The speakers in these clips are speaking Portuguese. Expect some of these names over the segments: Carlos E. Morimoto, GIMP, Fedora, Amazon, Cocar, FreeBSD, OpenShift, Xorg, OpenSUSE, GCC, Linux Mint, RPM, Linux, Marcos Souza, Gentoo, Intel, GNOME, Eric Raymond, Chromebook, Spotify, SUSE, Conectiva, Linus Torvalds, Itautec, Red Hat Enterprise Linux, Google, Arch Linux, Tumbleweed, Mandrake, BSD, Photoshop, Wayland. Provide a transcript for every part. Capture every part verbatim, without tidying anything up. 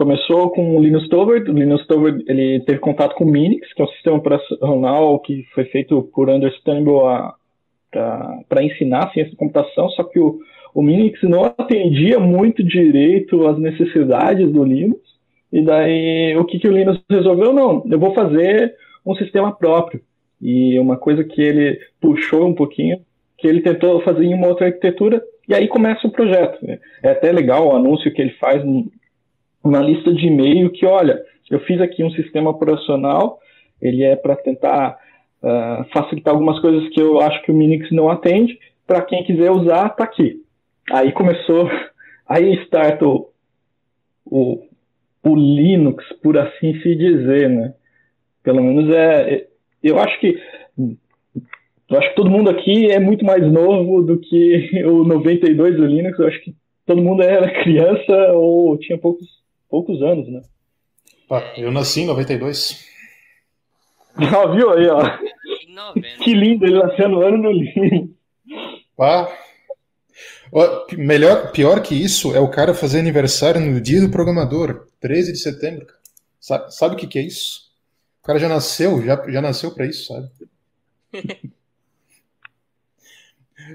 Começou com o Linus Torvalds. O Linus Torvalds ele teve contato com o Minix, que é um sistema operacional que foi feito por Anders Turnbull para ensinar a ciência da computação, só que o, o Minix não atendia muito direito às necessidades do Linux. E daí, o que, que o Linus resolveu? Não, eu vou fazer um sistema próprio. E uma coisa que ele puxou um pouquinho, que ele tentou fazer em uma outra arquitetura, e aí começa o projeto. É até legal o anúncio que ele faz na lista de e-mail que, olha, eu fiz aqui um sistema operacional, ele é para tentar uh, facilitar algumas coisas que eu acho que o Minix não atende, para quem quiser usar, tá aqui. Aí começou, aí starta o, o, o Linux, por assim se dizer, né? Pelo menos é... é eu acho que... Eu acho que todo mundo aqui é muito mais novo do que o noventa e dois do Linux. Eu acho que todo mundo era criança ou tinha poucos, poucos anos, né? Ah, eu nasci em noventa e dois. Ah, viu aí, ó. Que lindo, ele nasceu no ano do Linux. Ah. Melhor, pior que isso é o cara fazer aniversário no dia do programador, treze de setembro. Sabe, sabe o que, que é isso? O cara já nasceu, já, já nasceu pra isso, sabe?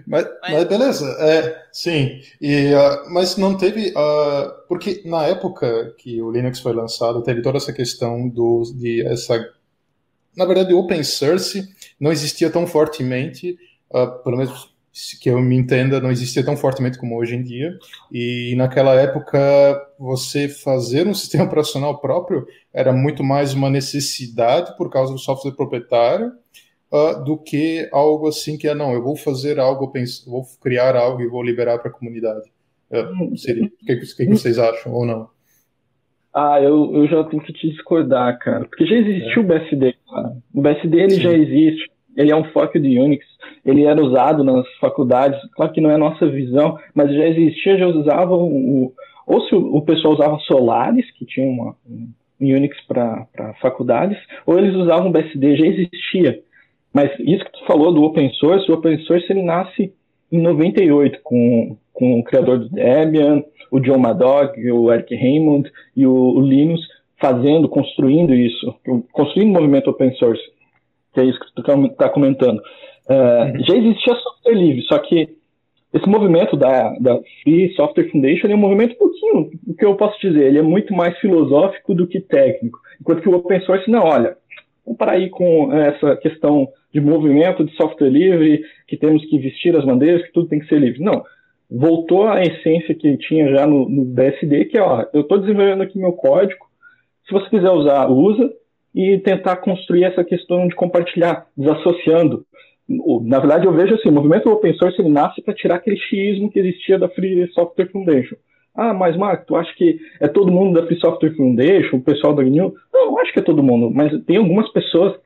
Mas, mas beleza, é, sim. E, uh, mas não teve... Uh, porque na época que o Linux foi lançado, teve toda essa questão do, de essa... Na verdade, o open source não existia tão fortemente, uh, pelo menos que eu me entenda, não existia tão fortemente como hoje em dia. E naquela época, você fazer um sistema operacional próprio era muito mais uma necessidade por causa do software proprietário, Uh, do que algo assim que é, não, eu vou fazer algo, penso, vou criar algo e vou liberar para a comunidade. Uh, seria, o que, que vocês acham, ou não? Ah, eu, eu já tenho que te discordar, cara. Porque já existiu é. o B S D, cara. O B S D ele Sim. já existe. Ele é um fork de Unix. Ele era usado nas faculdades. Claro que não é a nossa visão, mas já existia, já usavam... O, ou se o, o pessoal usava Solaris, que tinha uma, um Unix para faculdades, ou eles usavam o B S D, já existia. Mas isso que tu falou do open source, o open source ele nasce em noventa e oito, com, com o criador do Debian, o John Maddock, o Eric Raymond e o, o Linus fazendo, construindo isso, construindo o movimento open source, que é isso que tu está comentando. Uh, já existia software livre, só que esse movimento da, da Free Software Foundation é um movimento pouquinho, o que eu posso dizer, ele é muito mais filosófico do que técnico, enquanto que o open source, não, olha, vamos parar aí com essa questão de movimento de software livre, que temos que vestir as bandeiras, que tudo tem que ser livre. Não, voltou à essência que tinha já no, no B S D, que é, ó, eu estou desenvolvendo aqui meu código, se você quiser usar, usa, e tentar construir essa questão de compartilhar, desassociando. Na verdade, eu vejo assim, o movimento open source ele nasce para tirar aquele chiísmo que existia da Free Software Foundation. Ah, mas Marco, tu acha que é todo mundo da Free Software Foundation, o pessoal da G N U? Não, eu acho que é todo mundo, mas tem algumas pessoas,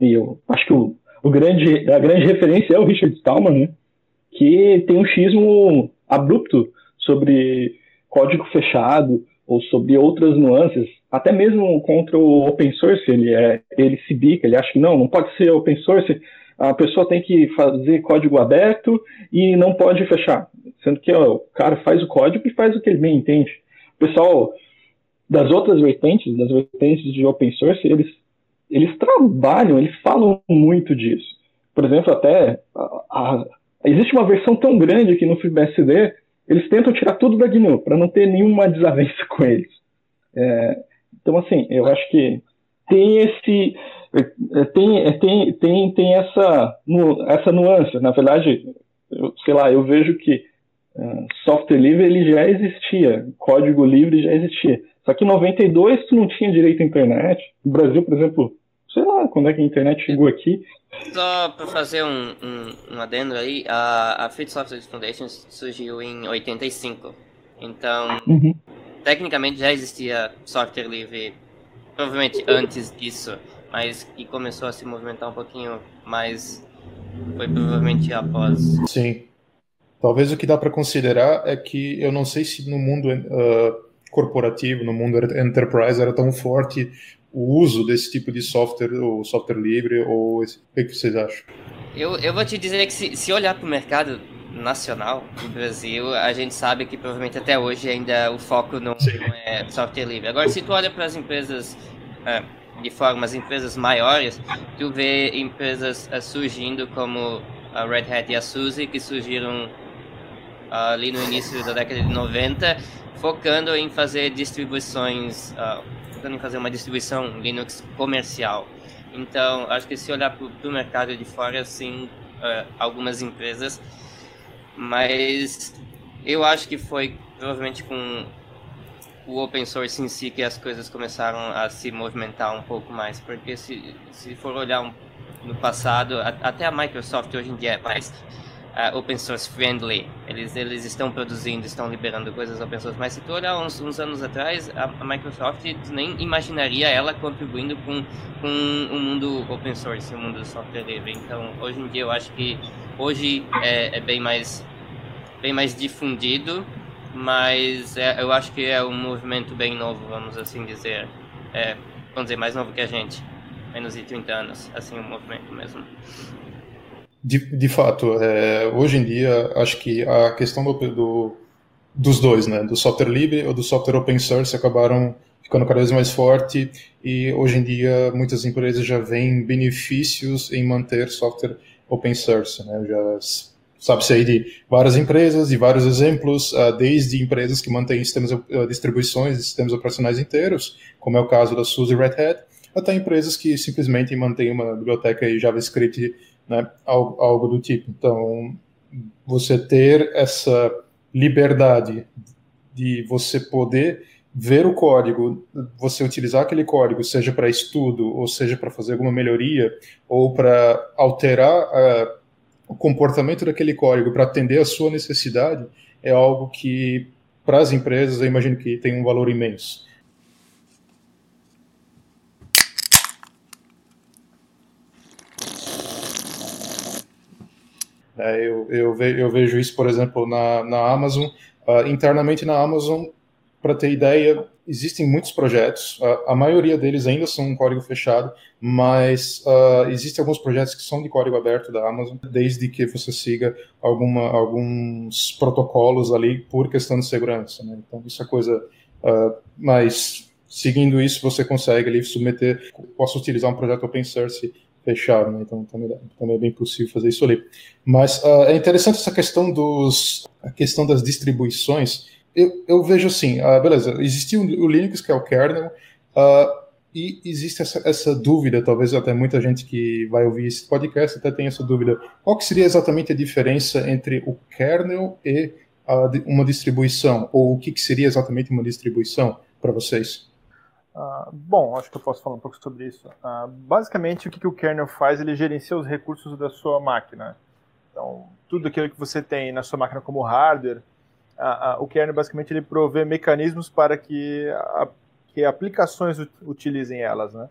e eu acho que o, o grande, a grande referência é o Richard Stallman, né, que tem um xismo abrupto sobre código fechado ou sobre outras nuances, até mesmo contra o open source, ele, é, ele se bica, ele acha que não, não pode ser open source, a pessoa tem que fazer código aberto e não pode fechar. Sendo que ó, o cara faz o código e faz o que ele bem entende. O pessoal das outras vertentes, das vertentes de open source, eles, eles trabalham, eles falam muito disso. Por exemplo, até a, a, existe uma versão tão grande que no FreeBSD, eles tentam tirar tudo da G N U, para não ter nenhuma desavença com eles. É, então, assim, eu acho que tem esse... Tem, tem, tem, tem essa, essa nuance. Na verdade, eu, sei lá, eu vejo que uh, software livre ele já existia, código livre já existia. Só que em noventa e dois tu não tinha direito à internet. No Brasil, por exemplo, sei lá quando é que a internet chegou aqui. Só para fazer um, um, um adendo aí, a, a Free Software Foundation surgiu em oitenta e cinco. Então, uhum. tecnicamente já existia software livre, provavelmente antes disso. Mas que começou a se movimentar um pouquinho mais, foi provavelmente após. Sim. Talvez o que dá para considerar é que eu não sei se no mundo uh, corporativo, no mundo enterprise, era tão forte o uso desse tipo de software, ou software livre, ou esse... o que vocês acham? Eu, eu vou te dizer que se, se olhar para o mercado nacional do Brasil, a gente sabe que provavelmente até hoje ainda o foco não, não é software livre. Agora, se tu olha para as empresas, ah, de forma as empresas maiores, tu vê empresas ah, surgindo como a Red Hat e a SUSE, que surgiram ah, ali no início da década de noventa, focando em fazer distribuições, ah, focando em fazer uma distribuição Linux comercial. Então, acho que se olhar para o mercado de fora, sim, uh, algumas empresas, mas eu acho que foi provavelmente com o open source em si que as coisas começaram a se movimentar um pouco mais, porque se, se for olhar um, no passado, a, até a Microsoft hoje em dia é mais uh, open source friendly, eles, eles estão produzindo, estão liberando coisas open source, mas se tu olhar uns, uns anos atrás, a, a Microsoft nem imaginaria ela contribuindo com com um, um mundo open source, um mundo do software livre. Então, hoje em dia eu acho que hoje é, é bem mais bem mais difundido, mas é, eu acho que é um movimento bem novo, vamos assim dizer, é, vamos dizer, mais novo que a gente, menos de trinta anos, assim, o movimento mesmo. De, de fato, é, hoje em dia, acho que a questão do, do, dos dois, né, do software livre ou do software open source, acabaram ficando cada vez mais forte, e hoje em dia muitas empresas já veem benefícios em manter software open source, né? Já sabe-se aí de várias empresas e vários exemplos, desde empresas que mantêm sistemas, distribuições de sistemas operacionais inteiros, como é o caso da SUSE e Red Hat, até empresas que simplesmente mantêm uma biblioteca em JavaScript, né? Algo, algo do tipo. Então, você ter essa liberdade de você poder ver o código, você utilizar aquele código, seja para estudo, ou seja para fazer alguma melhoria, ou para alterar uh, o comportamento daquele código para atender a sua necessidade, é algo que, para as empresas, eu imagino que tem um valor imenso. É, eu, eu, ve eu vejo isso, por exemplo, na, na Amazon. Uh, internamente na Amazon, para ter ideia, existem muitos projetos, a maioria deles ainda são um código fechado, mas uh, existem alguns projetos que são de código aberto da Amazon, desde que você siga alguma, alguns protocolos ali por questão de segurança, né? Então, isso é coisa... Uh, mas, seguindo isso, você consegue ali submeter... Posso utilizar um projeto open source fechado, né? Então, também, também é bem possível fazer isso ali. Mas uh, é interessante essa questão dos... A questão das distribuições... Eu, eu vejo assim, ah, beleza, existe o Linux, que é o kernel, ah, e existe essa, essa dúvida, talvez até muita gente que vai ouvir esse podcast até tenha essa dúvida, qual que seria exatamente a diferença entre o kernel e ah, uma distribuição, ou o que, que seria exatamente uma distribuição para vocês? Ah, bom, acho que eu posso falar um pouco sobre isso. Ah, basicamente, o que, que o kernel faz, ele gerencia os recursos da sua máquina. Então, tudo aquilo que você tem na sua máquina como hardware, A, a, o kernel basicamente ele provê mecanismos para que, a, que aplicações utilizem elas, né?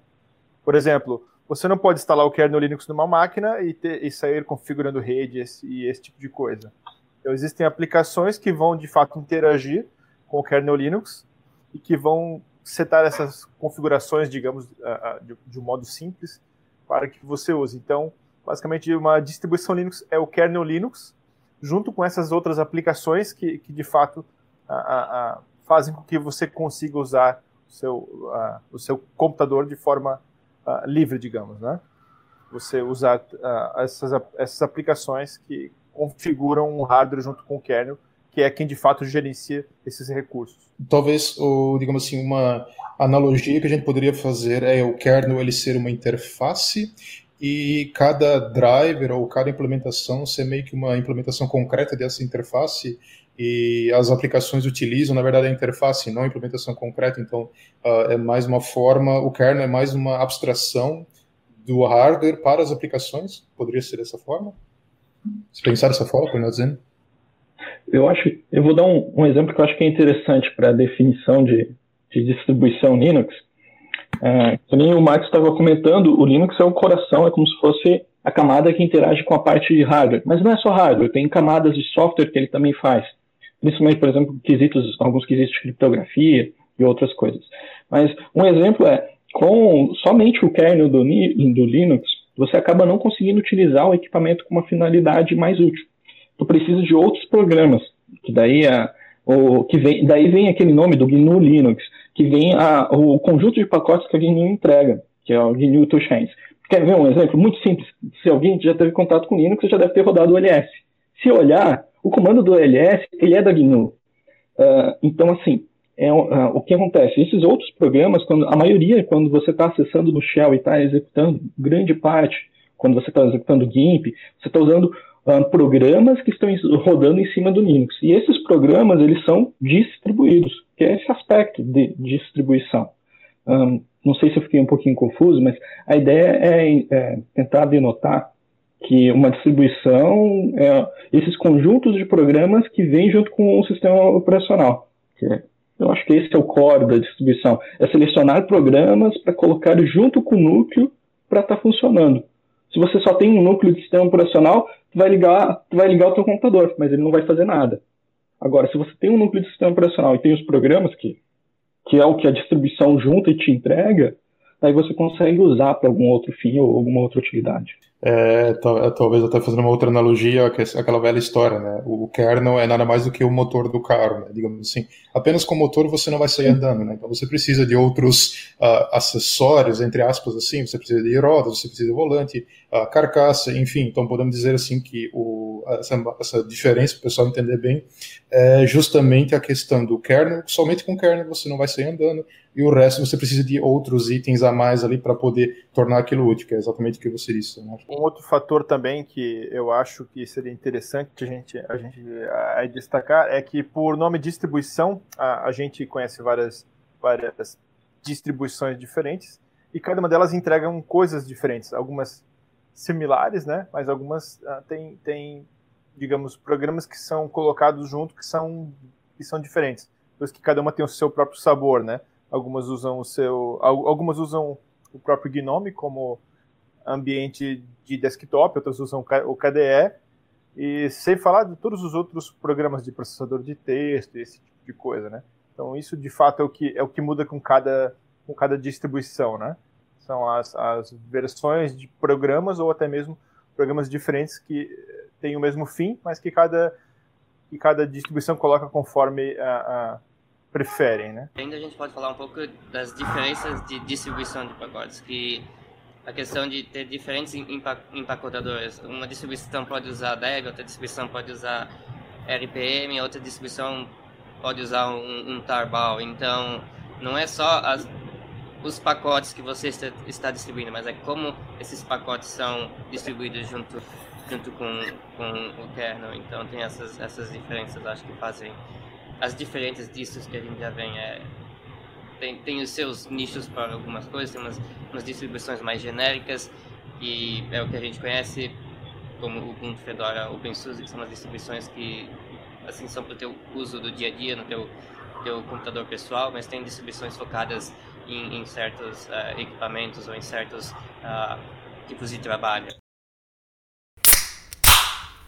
Por exemplo, você não pode instalar o kernel Linux numa máquina e, ter, e sair configurando rede e esse, e esse tipo de coisa. Então, existem aplicações que vão de fato interagir com o kernel Linux e que vão setar essas configurações, digamos, a, a, de, de um modo simples para que você use. Então, basicamente, uma distribuição Linux é o kernel Linux junto com essas outras aplicações que, que de fato, a, a, a, fazem com que você consiga usar o seu, a, o seu computador de forma a, livre, digamos, né? Você usar a, essas, a, essas aplicações que configuram o hardware junto com o kernel, que é quem de fato gerencia esses recursos. Talvez, ou, digamos assim, uma analogia que a gente poderia fazer é o kernel ele ser uma interface, e cada driver ou cada implementação ser meio que uma implementação concreta dessa interface, e as aplicações utilizam, na verdade, a interface, não a implementação concreta. Então, uh, é mais uma forma, o kernel é mais uma abstração do hardware para as aplicações. Poderia ser dessa forma? Se pensar dessa forma, como eu estou dizendo? Eu acho, eu vou dar um, um exemplo que eu acho que é interessante para a definição de, de distribuição Linux. É, também o Max estava comentando, o Linux é o coração, é como se fosse a camada que interage com a parte de hardware. Mas não é só hardware, tem camadas de software que ele também faz. Principalmente, por exemplo, quesitos, alguns quesitos de criptografia e outras coisas. Mas um exemplo é, com somente o kernel do, do Linux, você acaba não conseguindo utilizar o equipamento com uma finalidade mais útil. tu precisa de outros programas, que daí, a, o, que vem, daí vem aquele nome do G N U Linux, que vem a, o conjunto de pacotes que a G N U entrega, que é o G N U Toolchains. Quer ver um exemplo muito simples? Se alguém já teve contato com Linux, já deve ter rodado o L S. Se olhar, o comando do L S, ele é da G N U. Uh, então, assim, é, uh, o que acontece? Esses outros programas, quando, a maioria, quando você está acessando no Shell e está executando, grande parte, quando você está executando GIMP, você está usando uh, programas que estão rodando em cima do Linux. E esses programas, eles são distribuídos, que é esse aspecto de distribuição. Um, não sei se eu fiquei um pouquinho confuso, mas a ideia é, é tentar denotar que uma distribuição é esses conjuntos de programas que vêm junto com o sistema operacional. Eu acho que esse é o core da distribuição. É selecionar programas para colocar junto com o núcleo para estar tá funcionando. Se você só tem um núcleo de sistema operacional, tu vai ligar, tu vai ligar o teu computador, mas ele não vai fazer nada. Agora, se você tem um núcleo de sistema operacional e tem os programas que, que é o que a distribuição junta e te entrega, aí você consegue usar para algum outro fim ou alguma outra utilidade. É, talvez até fazendo uma outra analogia, aquela velha história, né? O kernel é nada mais do que o motor do carro, né? Digamos assim. Apenas com o motor você não vai sair andando, né? Então você precisa de outros uh, acessórios, entre aspas, assim. Você precisa de rodas, você precisa de volante, uh, carcaça, enfim. Então podemos dizer assim que o, essa, essa diferença, para o pessoal entender bem, é justamente a questão do kernel. Somente com o kernel você não vai sair andando, e o resto você precisa de outros itens a mais ali para poder tornar aquilo útil, que é exatamente o que você disse, né? Um outro fator também que eu acho que seria interessante a gente, a gente a destacar é que, por nome distribuição, a, a gente conhece várias, várias distribuições diferentes, e cada uma delas entregam coisas diferentes, algumas similares, né? Mas algumas ah, tem, tem, digamos, programas que são colocados junto que são, que são diferentes, pois que cada uma tem o seu próprio sabor, né? Algumas usam o seu, algumas usam o próprio GNOME como ambiente de desktop, outras usam o K D E, e sem falar de todos os outros programas de processador de texto, esse tipo de coisa, né? Então isso de fato é o que é o que muda com cada com cada distribuição, né? São as, as versões de programas ou até mesmo programas diferentes que têm o mesmo fim, mas que cada que cada distribuição coloca conforme a, a preferem, né? Ainda a gente pode falar um pouco das diferenças de distribuição de pacotes, que a questão de ter diferentes empacotadores. Uma distribuição pode usar Debian, outra distribuição pode usar R P M, outra distribuição pode usar um, um tarball. Então, não é só as, os pacotes que você está, está distribuindo, mas é como esses pacotes são distribuídos junto, junto com, com o kernel. Então, tem essas, essas diferenças, acho que fazem as diferentes distros que a gente já vem. É, tem, tem os seus nichos para algumas coisas, tem umas, umas distribuições mais genéricas, que é o que a gente conhece, como o Ubuntu, Fedora, OpenSUSE, que são as distribuições que assim, são para o teu uso do dia a dia, no teu, teu computador pessoal, mas tem distribuições focadas em, em certos uh, equipamentos ou em certos uh, tipos de trabalho.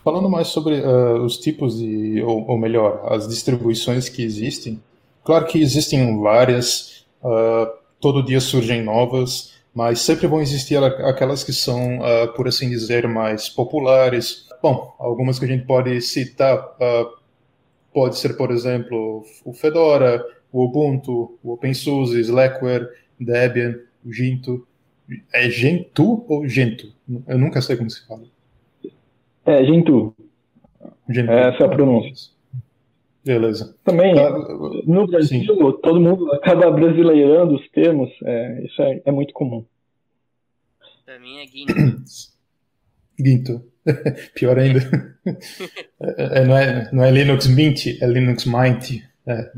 Falando mais sobre uh, os tipos de, ou, ou melhor, as distribuições que existem, claro que existem várias, uh, todo dia surgem novas, mas sempre vão existir aquelas que são, uh, por assim dizer, mais populares. Bom, algumas que a gente pode citar, uh, pode ser, por exemplo, o Fedora, o Ubuntu, o OpenSUSE, Slackware, Debian, o Gentoo. É Gentoo ou Gentoo? Eu nunca sei como se fala. É, Gentoo. Gentoo. Essa é a pronúncia. Beleza. Também, tá, no Brasil, sim. Todo mundo acaba brasileirando os termos, é, isso é, é muito comum. Pra mim é Gentoo. Gentoo. Pior ainda. é, é, não, é, não é Linux Mint, é Linux Mint. É,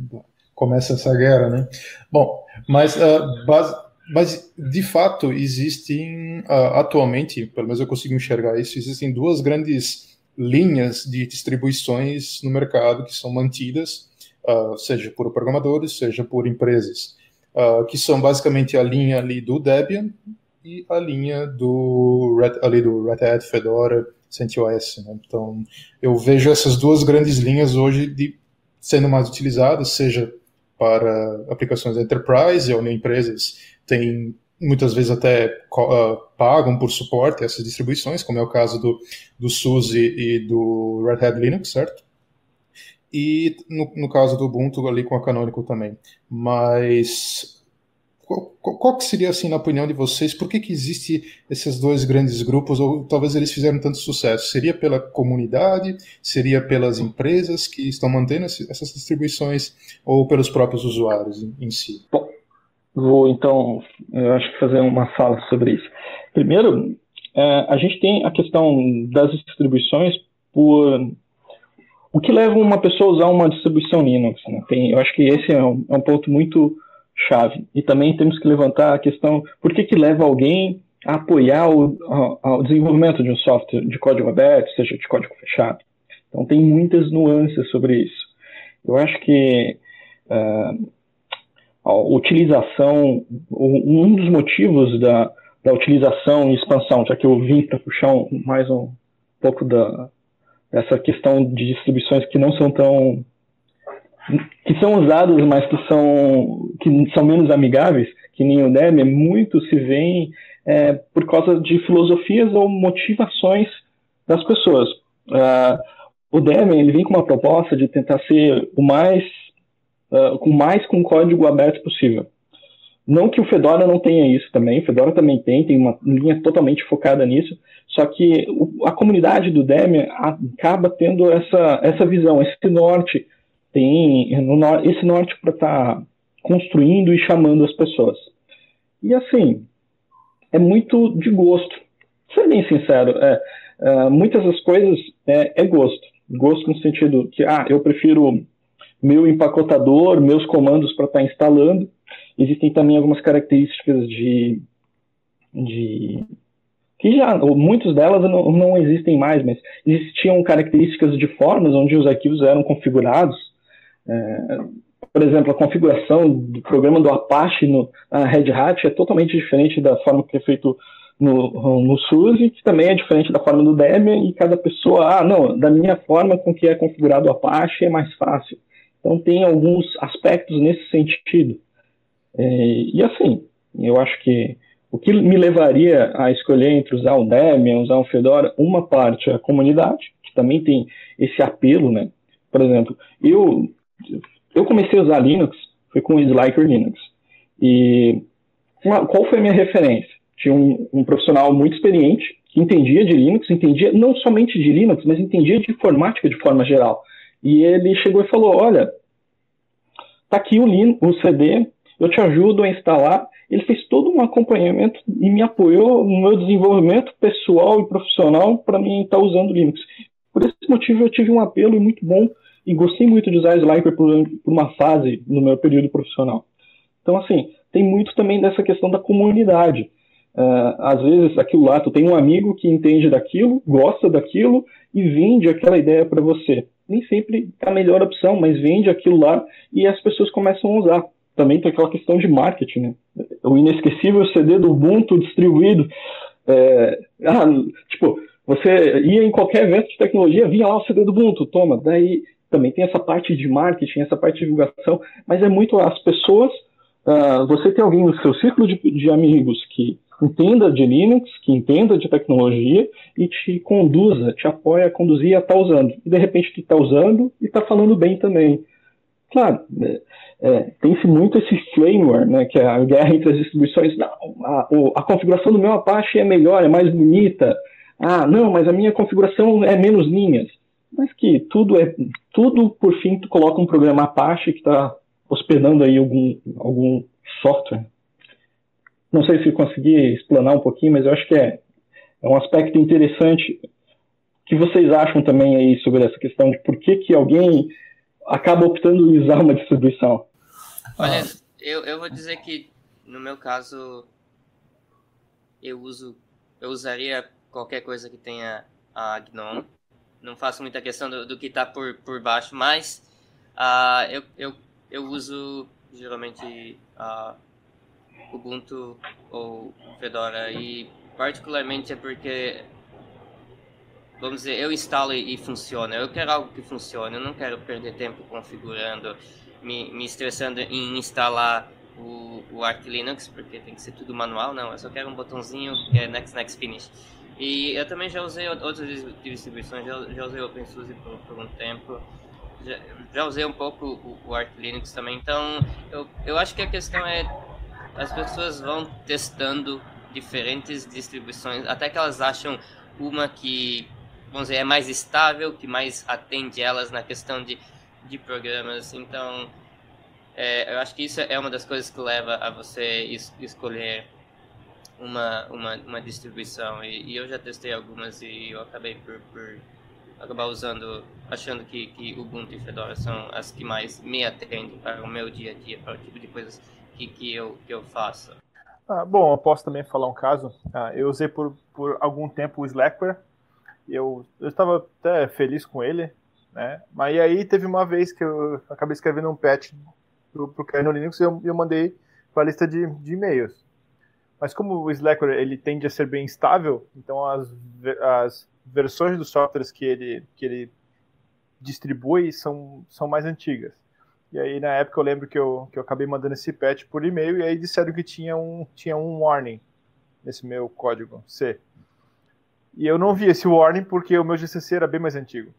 começa essa guerra, né? Bom, mas uh, base... Mas, de fato, existem, uh, atualmente, pelo menos eu consigo enxergar isso, existem duas grandes linhas de distribuições no mercado que são mantidas, uh, seja por programadores, seja por empresas, uh, que são basicamente a linha ali do Debian e a linha do Red, ali do Red Hat, Fedora, CentOS, né? Então, eu vejo essas duas grandes linhas hoje de, sendo mais utilizadas, seja para aplicações enterprise ou empresas, tem muitas vezes até uh, pagam por suporte a essas distribuições, como é o caso do, do SUSE e do Red Hat Linux, certo? E no, no caso do Ubuntu ali com a Canonical também. Mas qual, qual que seria, assim, na opinião de vocês, por que que existem esses dois grandes grupos, ou talvez eles fizeram tanto sucesso? Seria pela comunidade? Seria pelas empresas que estão mantendo esse, essas distribuições? Ou pelos próprios usuários em, em si? Bom, vou então, eu acho, fazer uma fala sobre isso. Primeiro, é, a gente tem a questão das distribuições por... O que leva uma pessoa a usar uma distribuição Linux? Né? Tem, eu acho que esse é um, é um ponto muito chave. E também temos que levantar a questão por que que leva alguém a apoiar o a, ao desenvolvimento de um software de código aberto, seja de código fechado. Então tem muitas nuances sobre isso. Eu acho que uh, a utilização, um dos motivos da, da utilização e expansão, já que eu vim para puxar um, mais um pouco da... essa questão de distribuições que não são tão... que são usadas, mas que são, que são menos amigáveis, que nem o Debian, muito se vê é, por causa de filosofias ou motivações das pessoas. Uh, o Debian, ele vem com uma proposta de tentar ser o mais, uh, com mais com código aberto possível. Não que o Fedora não tenha isso também, o Fedora também tem, tem uma linha totalmente focada nisso, só que a comunidade do Debian acaba tendo essa, essa visão, esse norte, tem esse norte para estar tá construindo e chamando as pessoas. E assim, é muito de gosto. Ser bem sincero, é, é, muitas das coisas é, é gosto. Gosto no sentido que, ah, eu prefiro meu empacotador, meus comandos para estar tá instalando. Existem também algumas características de, de que já, muitas delas não, não existem mais, mas existiam características de formas onde os arquivos eram configurados. É, por exemplo, a configuração do programa do Apache no na Red Hat é totalmente diferente da forma que é feito no, no SUSE, que também é diferente da forma do Debian, e cada pessoa, ah, não, da minha forma com que é configurado o Apache é mais fácil. Então tem alguns aspectos nesse sentido. E, e assim, eu acho que o que me levaria a escolher entre usar um Debian, usar um Fedora, uma parte é a comunidade, que também tem esse apelo, né? Por exemplo, eu, eu comecei a usar Linux, foi com o Slackware Linux. E uma, qual foi a minha referência? Tinha um, um profissional muito experiente, que entendia de Linux, entendia não somente de Linux, mas entendia de informática de forma geral. E ele chegou e falou, olha, tá aqui o, Linux, o C D... eu te ajudo a instalar. Ele fez todo um acompanhamento e me apoiou no meu desenvolvimento pessoal e profissional para mim estar usando Linux. Por esse motivo eu tive um apelo muito bom e gostei muito de usar Slackware por uma fase no meu período profissional. Então assim, tem muito também dessa questão da comunidade. Às vezes aquilo lá, tu tem um amigo que entende daquilo, gosta daquilo e vende aquela ideia para você. Nem sempre é a melhor opção, mas vende aquilo lá e as pessoas começam a usar. Também tem aquela questão de marketing, né? O inesquecível C D do Ubuntu distribuído. É, ah, tipo, você ia em qualquer evento de tecnologia, vinha lá o C D do Ubuntu, toma. Daí também tem essa parte de marketing, essa parte de divulgação, mas é muito as pessoas, uh, você tem alguém no seu círculo de, de amigos que entenda de Linux, que entenda de tecnologia e te conduza, te apoia a conduzir e a estar usando. E de repente tu está usando e está falando bem também. Claro, é, tem-se muito esse flameware, né, que é a guerra entre as distribuições. Não, a, a configuração do meu Apache é melhor, é mais bonita. Ah, não, mas a minha configuração é menos linhas. Mas que tudo, é, tudo por fim, tu coloca um programa Apache que está hospedando aí algum, algum software. Não sei se eu consegui explanar um pouquinho, mas eu acho que é, é um aspecto interessante. O que vocês acham também aí sobre essa questão de por que que alguém... acaba optando em usar uma distribuição? Olha, ah. eu, eu vou dizer que, no meu caso, eu uso eu usaria qualquer coisa que tenha a GNOME. Não faço muita questão do, do que está por, por baixo, mas uh, eu, eu, eu uso, geralmente, uh, Ubuntu ou Fedora, e particularmente é porque... vamos dizer, eu instalo e funciona. Eu quero algo que funcione. Eu não quero perder tempo configurando, me, me estressando em instalar o, o Arch Linux, porque tem que ser tudo manual. Não, eu só quero um botãozinho, é next, next, finish. E eu também já usei outras distribuições, já, já usei o OpenSUSE por, por um tempo, já, já usei um pouco o, o Arch Linux também. Então eu, eu acho que a questão é, as pessoas vão testando diferentes distribuições até que elas acham uma que, vamos dizer, é mais estável, que mais atende elas na questão de, de programas. Então é, eu acho que isso é uma das coisas que leva a você es, escolher Uma, uma, uma distribuição, e, e eu já testei algumas e eu acabei por, por acabar usando, achando que, que Ubuntu e Fedora são as que mais me atendem para o meu dia a dia, para o tipo de coisas que, que, eu, que eu faço. Ah, bom, eu posso também falar um caso. Ah, eu usei por, por algum tempo o Slackware, eu estava até feliz com ele, né? Mas aí teve uma vez que eu acabei escrevendo um patch pro, pro kernel Linux e eu, eu mandei para a lista de, de e-mails. Mas como o Slackware ele tende a ser bem estável, então as, as versões dos softwares que ele, que ele distribui são, são mais antigas. E aí na época eu lembro que eu, que eu acabei mandando esse patch por e-mail e aí disseram que tinha um, tinha um warning nesse meu código C. E eu não vi esse warning porque o meu G C C era bem mais antigo.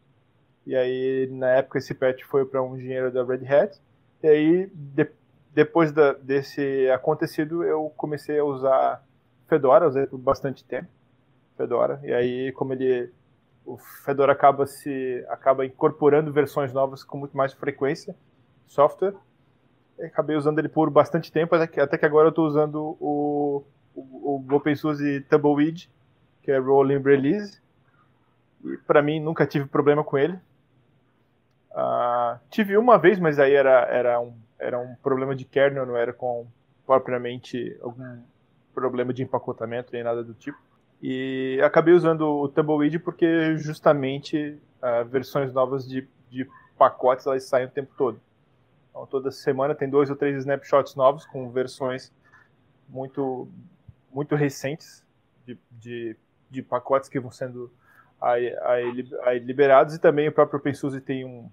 E aí na época esse patch foi para um engenheiro da Red Hat, e aí depois... Depois da, desse acontecido, eu comecei a usar Fedora, usei por bastante tempo Fedora, e aí como ele, o Fedora acaba, se, acaba incorporando versões novas com muito mais frequência, software, eu acabei usando ele por bastante tempo, até que, até que agora eu estou usando o, o, o OpenSUSE Tumbleweed, que é Rolling Release, e para mim nunca tive problema com ele. Uh, tive uma vez, mas aí era, era um Era um problema de kernel, não era com propriamente algum problema de empacotamento nem nada do tipo. E acabei usando o Tumbleweed porque justamente uh, versões novas de, de pacotes elas saem o tempo todo. Então toda semana tem dois ou três snapshots novos com versões muito, muito recentes de, de, de pacotes que vão sendo aí, aí, aí liberados. E também o próprio OpenSUSE tem um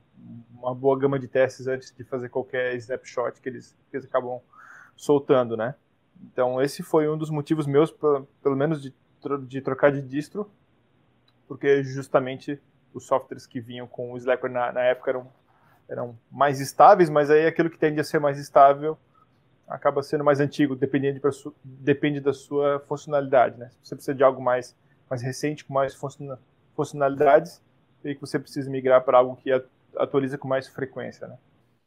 uma boa gama de testes antes de fazer qualquer snapshot que eles, que eles acabam soltando, né? Então esse foi um dos motivos meus, pra, pelo menos de, de trocar de distro, porque justamente os softwares que vinham com o Slackware na, na época eram, eram mais estáveis, mas aí aquilo que tende a ser mais estável acaba sendo mais antigo, dependendo de, depende da sua funcionalidade, né? Se você precisa de algo mais, mais recente, com mais funcionalidades, aí que você precisa migrar para algo que é atualiza com mais frequência, né?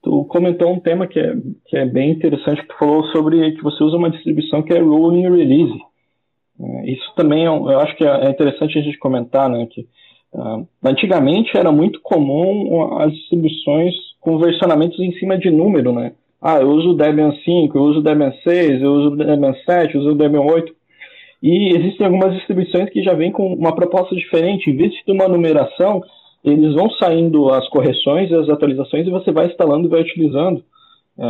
Tu comentou um tema que é, que é bem interessante, que tu falou sobre que você usa uma distribuição que é rolling release. Isso também é, eu acho que é interessante a gente comentar, né? Que, uh, antigamente era muito comum as distribuições com versionamentos em cima de número, né? Ah, eu uso o Debian cinco, eu uso o Debian seis, eu uso o Debian sete, eu uso o Debian oito. E existem algumas distribuições que já vêm com uma proposta diferente. Em vez de uma numeração, eles vão saindo as correções e as atualizações e você vai instalando e vai utilizando.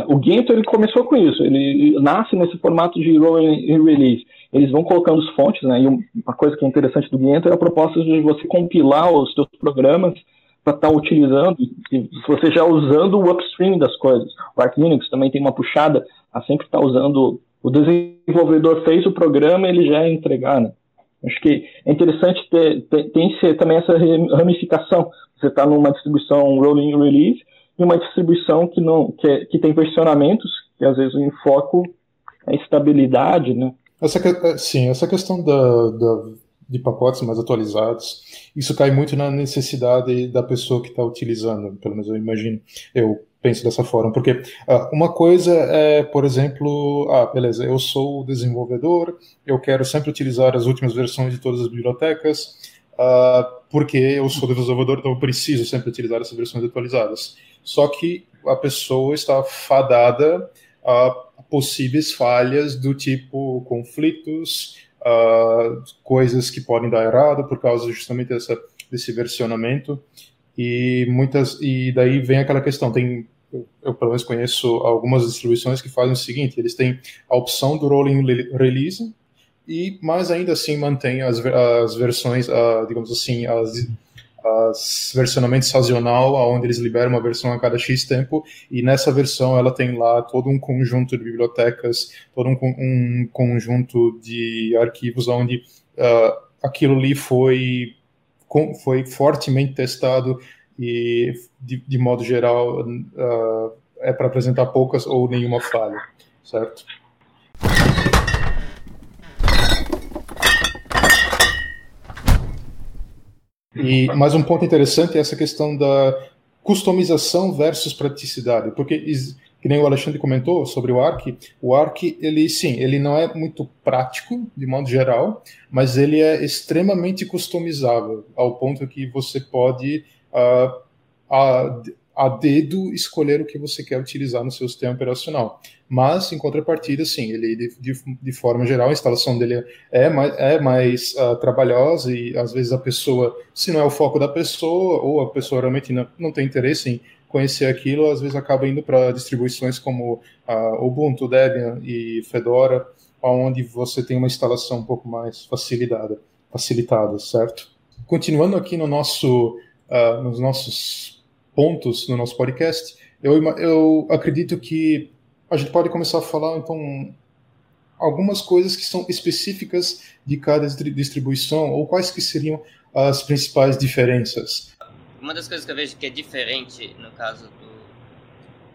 O Gentoo, ele começou com isso, ele nasce nesse formato de rolling release. Eles vão colocando as fontes, né? E uma coisa que é interessante do Gentoo é a proposta de você compilar os seus programas para estar tá utilizando, e você já usando o upstream das coisas. O Arch Linux também tem uma puxada a sempre estar tá usando, o desenvolvedor fez o programa, ele já é entregar, né? Acho que é interessante ter, ter, ter também essa ramificação. Você está numa distribuição rolling release e uma distribuição que, não, que, é, que tem versionamentos, que às vezes o enfoque é estabilidade, né? Essa, sim, essa questão da, da, de pacotes mais atualizados, isso cai muito na necessidade da pessoa que está utilizando, pelo menos eu imagino, eu penso dessa forma, porque ah, uma coisa é, por exemplo, ah, beleza, eu sou o desenvolvedor, eu quero sempre utilizar as últimas versões de todas as bibliotecas, ah, porque eu sou desenvolvedor, então eu preciso sempre utilizar essas versões atualizadas. Só que a pessoa está fadada a possíveis falhas do tipo conflitos, ah, coisas que podem dar errado por causa justamente dessa, desse versionamento. E, muitas, e daí vem aquela questão, tem, eu pelo menos conheço algumas distribuições que fazem o seguinte, eles têm a opção do rolling release, e, mas ainda assim mantém as, as versões, uh, digamos assim, as, as versionamento sazonal, onde eles liberam uma versão a cada X tempo, e nessa versão ela tem lá todo um conjunto de bibliotecas, todo um, um conjunto de arquivos onde uh, aquilo ali foi, foi fortemente testado e, de, de modo geral, uh, é para apresentar poucas ou nenhuma falha, certo? E, mas um ponto interessante é essa questão da customização versus praticidade, porque, que nem o Alexandre comentou sobre o Arch, o Arch, ele sim, ele não é muito prático, de modo geral, mas ele é extremamente customizável, ao ponto que você pode, uh, a, a dedo, escolher o que você quer utilizar no seu sistema operacional. Mas, em contrapartida, sim, ele, de, de, de forma geral, a instalação dele é mais, é mais uh, trabalhosa e, às vezes, a pessoa, se não é o foco da pessoa, ou a pessoa realmente não, não tem interesse em conhecer aquilo, às vezes acaba indo para distribuições como uh, Ubuntu, Debian e Fedora, onde você tem uma instalação um pouco mais facilitada, facilitada, certo? Continuando aqui no nosso, uh, nos nossos pontos, no nosso podcast, eu, eu acredito que a gente pode começar a falar, então, algumas coisas que são específicas de cada distribuição, ou quais que seriam as principais diferenças. Uma das coisas que eu vejo que é diferente no caso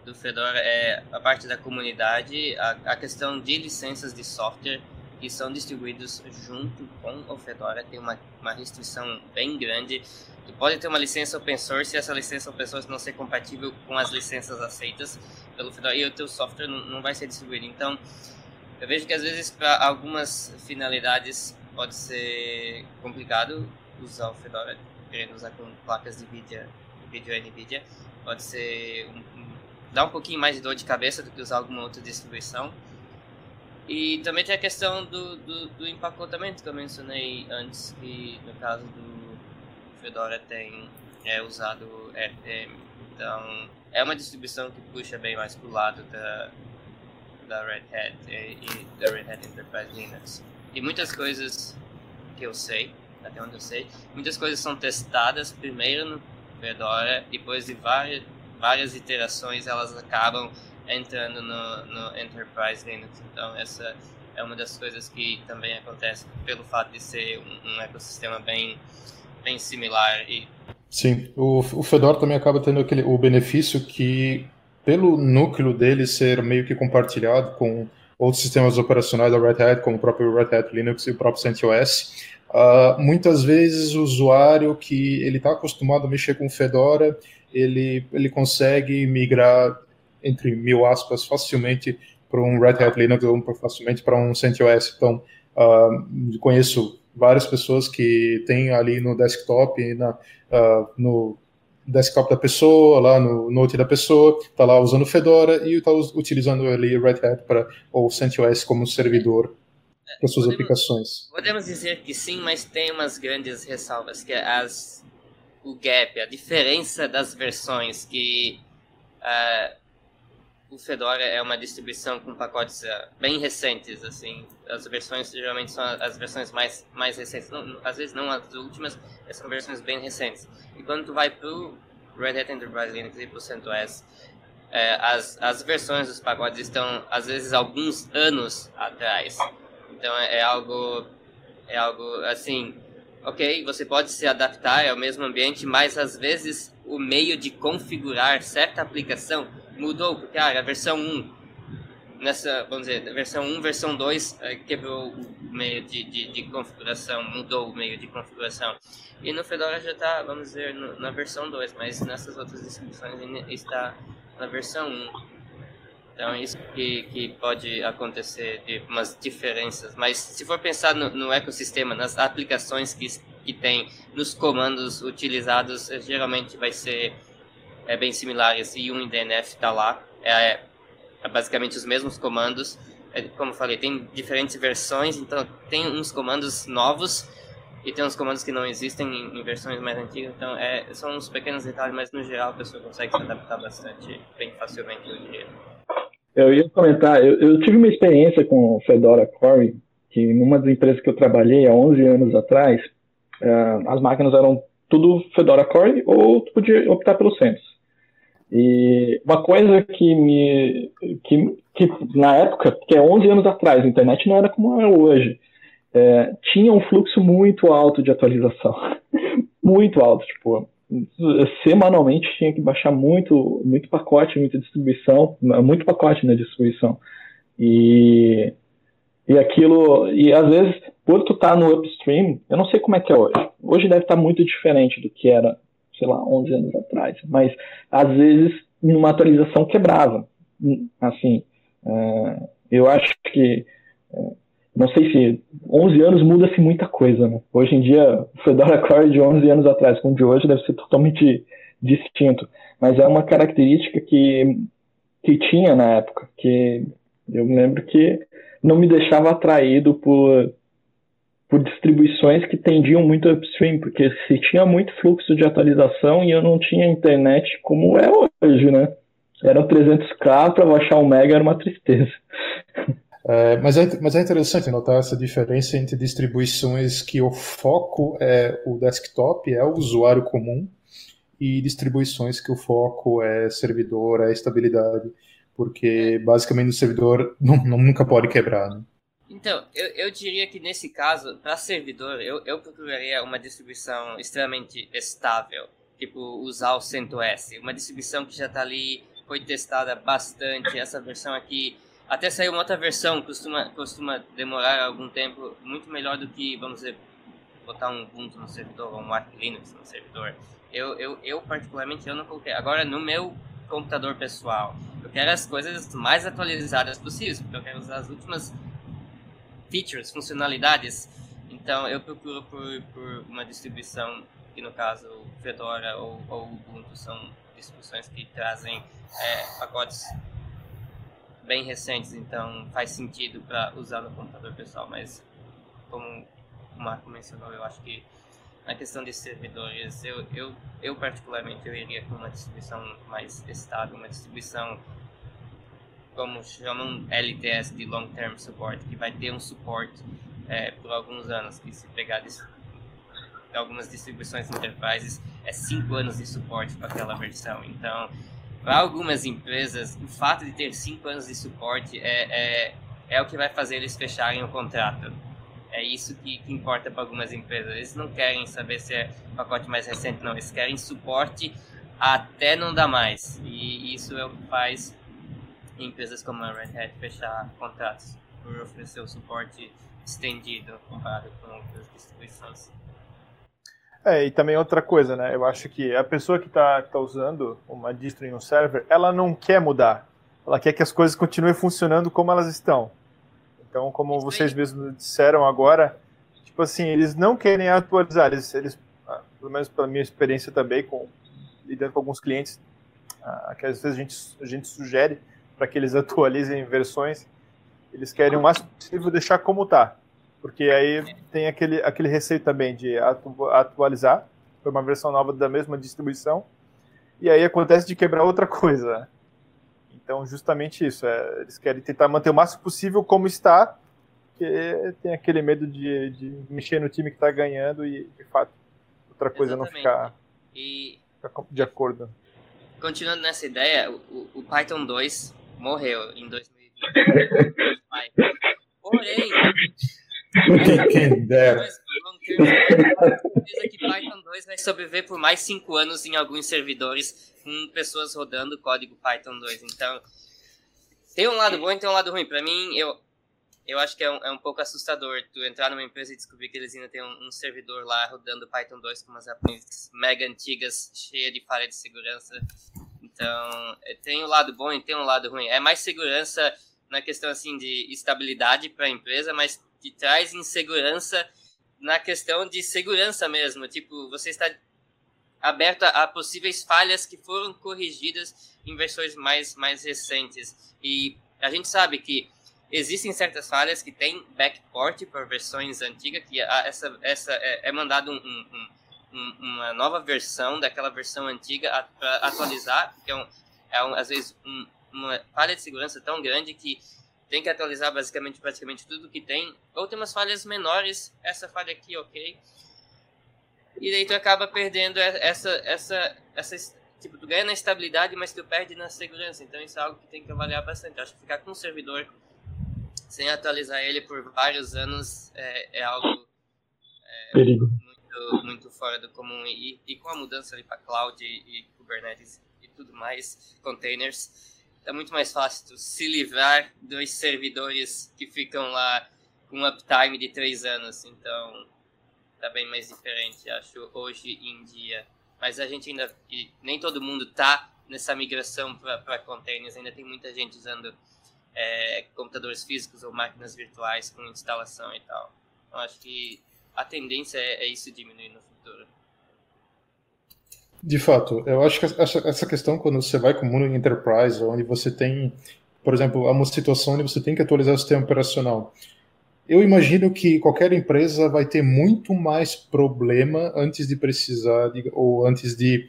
do, do Fedora é a parte da comunidade, a, a questão de licenças de software que são distribuídos junto com o Fedora. Tem uma, uma restrição bem grande. Tu pode ter uma licença open source e essa licença open source não ser compatível com as licenças aceitas pelo Fedora e o teu software não, não vai ser distribuído. Então, eu vejo que às vezes para algumas finalidades pode ser complicado usar o Fedora. Querendo usar com placas de vídeo, vídeo NVIDIA, pode ser um, um, dá um pouquinho mais de dor de cabeça do que usar alguma outra distribuição. E também tem a questão do, do, do empacotamento que eu mencionei antes, que no caso do Fedora tem é usado R T M, então é uma distribuição que puxa bem mais pro lado da, da Red Hat e, e da Red Hat Enterprise Linux. E muitas coisas que eu sei, até onde eu sei, muitas coisas são testadas primeiro no Fedora, depois de várias, várias iterações elas acabam entrando no, no Enterprise Linux. Então essa é uma das coisas que também acontece pelo fato de ser um, um ecossistema bem, bem similar. E... Sim, o, o Fedora também acaba tendo aquele, o benefício que, pelo núcleo dele ser meio que compartilhado com outros sistemas operacionais da Red Hat, como o próprio Red Hat Linux e o próprio CentOS, Uh, muitas vezes o usuário que ele está acostumado a mexer com Fedora, ele, ele consegue migrar, entre mil aspas, facilmente para um Red Hat Linux ou facilmente para um CentOS. Então, uh, conheço várias pessoas que têm ali no desktop, na, uh, no desktop da pessoa, lá no note da pessoa, está lá usando Fedora e está utilizando ali Red Hat pra, ou CentOS como servidor para suas podemos, aplicações. Podemos dizer que sim, mas tem umas grandes ressalvas, que é as, o gap, a diferença das versões, que uh, o Fedora é uma distribuição com pacotes uh, bem recentes, assim, as versões geralmente são as versões mais, mais recentes, não, às vezes não as últimas, são versões bem recentes. E quando tu vai pro Red Hat Enterprise Linux e pro CentOS, uh, as, as versões dos pacotes estão, às vezes, alguns anos atrás. Então é algo, é algo assim, ok, você pode se adaptar ao mesmo ambiente, mas às vezes o meio de configurar certa aplicação mudou, porque ah, a versão um, nessa, vamos dizer, a versão um, versão dois, quebrou o meio de, de, de configuração, mudou o meio de configuração. E no Fedora já está, vamos dizer, no, na versão dois, mas nessas outras distribuições ainda está na versão um. Então é isso que, que pode acontecer, de umas diferenças. Mas se for pensar no, no ecossistema, nas aplicações que, que tem, nos comandos utilizados, geralmente vai ser é, bem similares. E um em D N F está lá, é, é basicamente os mesmos comandos. É, como eu falei, tem diferentes versões, então tem uns comandos novos e tem uns comandos que não existem em, em versões mais antigas. Então é, são uns pequenos detalhes, mas no geral a pessoa consegue se adaptar bastante, bem facilmente hoje em dia. Eu ia comentar, eu, eu tive uma experiência com o Fedora Core, que numa das empresas que eu trabalhei há onze anos atrás, uh, as máquinas eram tudo Fedora Core, ou tu podia optar pelo CentOS. E uma coisa que me... Que, que na época, que é onze anos atrás, a internet não era como é hoje, é, tinha um fluxo muito alto de atualização. Muito alto, tipo... semanalmente tinha que baixar muito, muito pacote, muita distribuição, muito pacote na distribuição. E, e aquilo, e às vezes, por tu estar no upstream, eu não sei como é que é hoje. Hoje deve estar muito diferente do que era, sei lá, onze anos atrás. Mas, às vezes, numa atualização quebrava. Assim, uh, eu acho que... Uh, não sei se onze anos muda-se muita coisa, né? Hoje em dia, o Fedora Core de onze anos atrás com o de hoje deve ser totalmente distinto. Mas é uma característica que, que tinha na época, que eu lembro que não me deixava atraído por, por distribuições que tendiam muito upstream, porque se tinha muito fluxo de atualização e eu não tinha internet como é hoje, né? Eram trezentos K, para baixar um mega era uma tristeza. É, mas, é, mas é interessante notar essa diferença entre distribuições que o foco é o desktop, é o usuário comum, e distribuições que o foco é servidor, é estabilidade, porque basicamente o servidor não, não, nunca pode quebrar, né? Então, eu, eu diria que nesse caso, para servidor, eu, eu procuraria uma distribuição extremamente estável, tipo usar o CentOS, uma distribuição que já está ali, foi testada bastante, essa versão aqui... Até sair uma outra versão, costuma, costuma demorar algum tempo, muito melhor do que, vamos dizer, botar um Ubuntu no servidor, ou um Arch Linux no servidor. Eu, eu, eu, particularmente, eu não coloquei. Agora, no meu computador pessoal, eu quero as coisas mais atualizadas possíveis, porque eu quero usar as últimas features, funcionalidades. Então, eu procuro por, por uma distribuição, que no caso, Fedora ou, ou Ubuntu são distribuições que trazem é, pacotes... bem recentes, então faz sentido para usar no computador pessoal, mas como o Marco mencionou, eu acho que na questão de servidores, eu, eu, eu particularmente eu iria com uma distribuição mais estável, uma distribuição como chamam L T S, de Long Term Support, que vai ter um suporte é, por alguns anos, que se pegar algumas distribuições enterprises, é cinco anos de suporte para aquela versão, então... Para algumas empresas, o fato de ter cinco anos de suporte é, é, é o que vai fazer eles fecharem o contrato. É isso que, que importa para algumas empresas. Eles não querem saber se é pacote mais recente, não. Eles querem suporte até não dar mais. E isso é o que faz empresas como a Red Hat fechar contratos, por oferecer o suporte estendido comparado com outras distribuições. É, e também outra coisa, né? Eu acho que a pessoa que está tá usando uma distro em um server, ela não quer mudar. Ela quer que as coisas continuem funcionando como elas estão. Então, como vocês mesmos disseram agora, tipo assim, eles não querem atualizar. Eles, eles pelo menos pela minha experiência também, com, lidando com alguns clientes, ah, que às vezes a gente, a gente sugere para que eles atualizem versões, eles querem o máximo possível deixar como está. Porque aí tem aquele, aquele receio também de atu, atualizar para uma versão nova da mesma distribuição, e aí acontece de quebrar outra coisa. Então, justamente isso. É, eles querem tentar manter o máximo possível como está, porque tem aquele medo de, de mexer no time que está ganhando e, de fato, outra coisa Exatamente. não ficar e... de acordo. Continuando nessa ideia, o, o Python dois morreu em dois mil e vinte. Porém... Quem dera. Que Python dois vai sobreviver por mais cinco anos em alguns servidores com pessoas rodando código Python dois. Então, tem um lado bom e tem um lado ruim. Para mim, eu, eu acho que é um, é um pouco assustador tu entrar numa empresa e descobrir que eles ainda tem um, um servidor lá rodando Python dois com umas apps mega antigas, cheia de falha de segurança. Então, tem um lado bom e tem um lado ruim. É mais segurança na questão assim de estabilidade para a empresa, mas que traz insegurança na questão de segurança mesmo. Tipo, você está aberto a, a possíveis falhas que foram corrigidas em versões mais, mais recentes. E a gente sabe que existem certas falhas que tem backport para versões antigas, que a, essa, essa é, é mandado um, um, um, uma nova versão daquela versão antiga para atualizar. Então, é, um, às vezes, um, uma falha de segurança tão grande que tem que atualizar basicamente praticamente tudo que tem, ou tem umas falhas menores, essa falha aqui ok, E daí tu acaba perdendo essa, essa, essa tipo, tu ganha na estabilidade, mas tu perde na segurança. Então isso é algo que tem que avaliar bastante. Acho que ficar com um servidor sem atualizar ele por vários anos é, é algo é, muito, muito fora do comum. E, e com a mudança ali para cloud e, e Kubernetes e tudo mais, containers, é muito mais fácil tu se livrar dos servidores que ficam lá com uptime de três anos. Então tá bem mais diferente, acho, hoje em dia. Mas a gente ainda, nem todo mundo tá nessa migração para containers, ainda tem muita gente usando é, computadores físicos ou máquinas virtuais com instalação e tal. Então acho que a tendência é, é isso diminuir no futuro. De fato, eu acho que essa, essa questão, quando você vai com o mundo enterprise, onde você tem, por exemplo, uma situação onde você tem que atualizar o sistema operacional, eu imagino que qualquer empresa vai ter muito mais problema antes de precisar de, ou antes de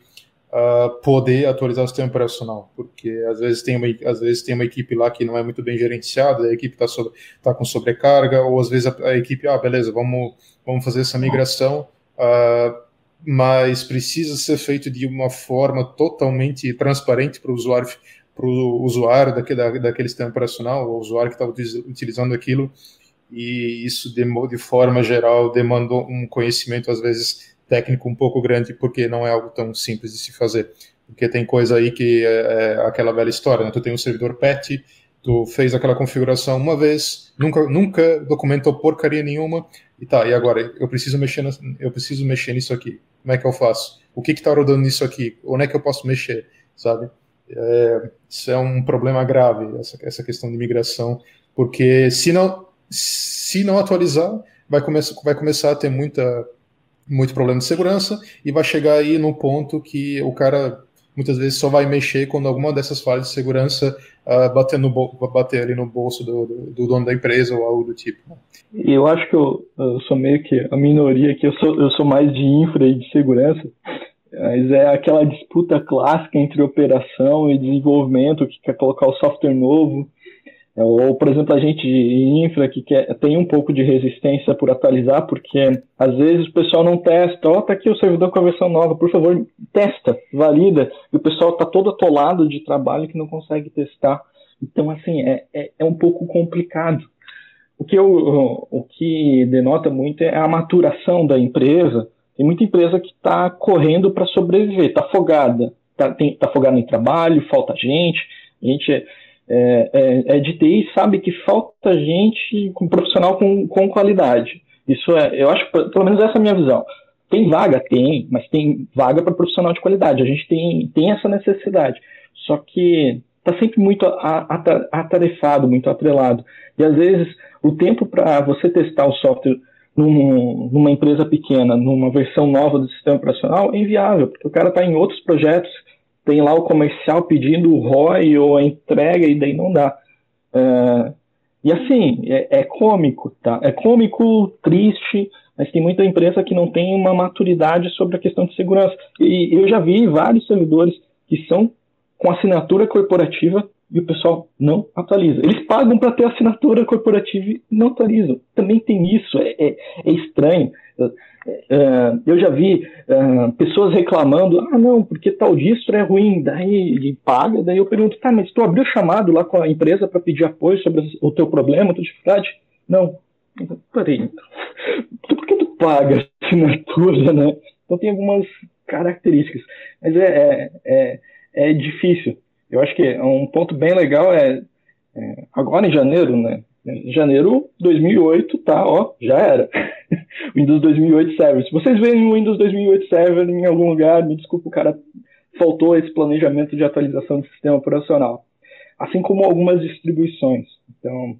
uh, poder atualizar o sistema operacional, porque às vezes tem uma, às vezes tem uma equipe lá que não é muito bem gerenciada, a equipe está sobre, tá com sobrecarga, ou às vezes a, a equipe, ah, beleza, vamos, vamos fazer essa migração, uh, mas precisa ser feito de uma forma totalmente transparente para o usuário, para o usuário daquele, da, daquele sistema operacional, o usuário que estava utilizando aquilo. E isso, de, de forma geral, demanda um conhecimento, às vezes, técnico um pouco grande, porque não é algo tão simples de se fazer. Porque tem coisa aí que é, é aquela velha história, né? Tu tem um servidor patch, tu fez aquela configuração uma vez, nunca, nunca documentou porcaria nenhuma, e tá, e agora? Eu preciso mexer, na, eu preciso mexer nisso aqui. Como é que eu faço? O que que tá rodando nisso aqui? Onde é que eu posso mexer? Sabe? É, isso é um problema grave, essa, essa questão de migração, porque se não... Se não atualizar, vai, come- vai começar a ter muita, muito problema de segurança e vai chegar aí num ponto que o cara muitas vezes só vai mexer quando alguma dessas falhas de segurança uh, bater, no bol- bater ali no bolso do, do, do dono da empresa ou algo do tipo. E eu acho que eu, eu sou meio que a minoria aqui, eu sou, eu sou mais de infra e de segurança, mas é aquela disputa clássica entre operação e desenvolvimento, o que quer colocar o software novo. Ou, por exemplo, a gente de infra que quer, tem um pouco de resistência por atualizar, porque às vezes o pessoal não testa. Ó, oh, tá aqui o servidor com a versão nova, por favor, testa, valida. E o pessoal tá todo atolado de trabalho que não consegue testar. Então, assim, é, é, é um pouco complicado. O que, eu, o que denota muito é a maturação da empresa. Tem muita empresa que tá correndo para sobreviver, tá afogada. Tá, tem, tá afogada em trabalho, falta gente, a gente... É, É, é, é de T I, sabe que falta gente com profissional com, com qualidade. Isso é, eu acho, pelo menos essa é a minha visão. Tem vaga? Tem, mas tem vaga para profissional de qualidade. A gente tem, tem essa necessidade. Só que está sempre muito atarefado, muito atrelado. E às vezes o tempo para você testar o software num, numa empresa pequena, numa versão nova do sistema operacional, é inviável, porque o cara está em outros projetos. Tem lá o comercial pedindo o R O I ou a entrega, e daí não dá. É, e assim, é, é cômico, tá? É cômico, triste, mas tem muita empresa que não tem uma maturidade sobre a questão de segurança. E eu já vi vários servidores que são com assinatura corporativa e o pessoal não atualiza. Eles pagam para ter assinatura corporativa e não atualizam. Também tem isso, é, é, é estranho. Uh, eu já vi uh, pessoas reclamando, ah não, porque tal distro é ruim, daí paga, daí eu pergunto, tá, mas tu abriu chamado lá com a empresa para pedir apoio sobre o teu problema, a tua dificuldade? Não. Peraí, por que tu paga assinatura, né? Então tem algumas características, mas é, é, é, é difícil. Eu acho que um ponto bem legal é, é agora em janeiro, né? Janeiro dois mil e oito, tá, ó, já era. Windows dois mil e oito Server. Se vocês veem o Windows dois mil e oito Server em algum lugar, me desculpa, o cara faltou esse planejamento de atualização do sistema operacional. Assim como algumas distribuições. Então,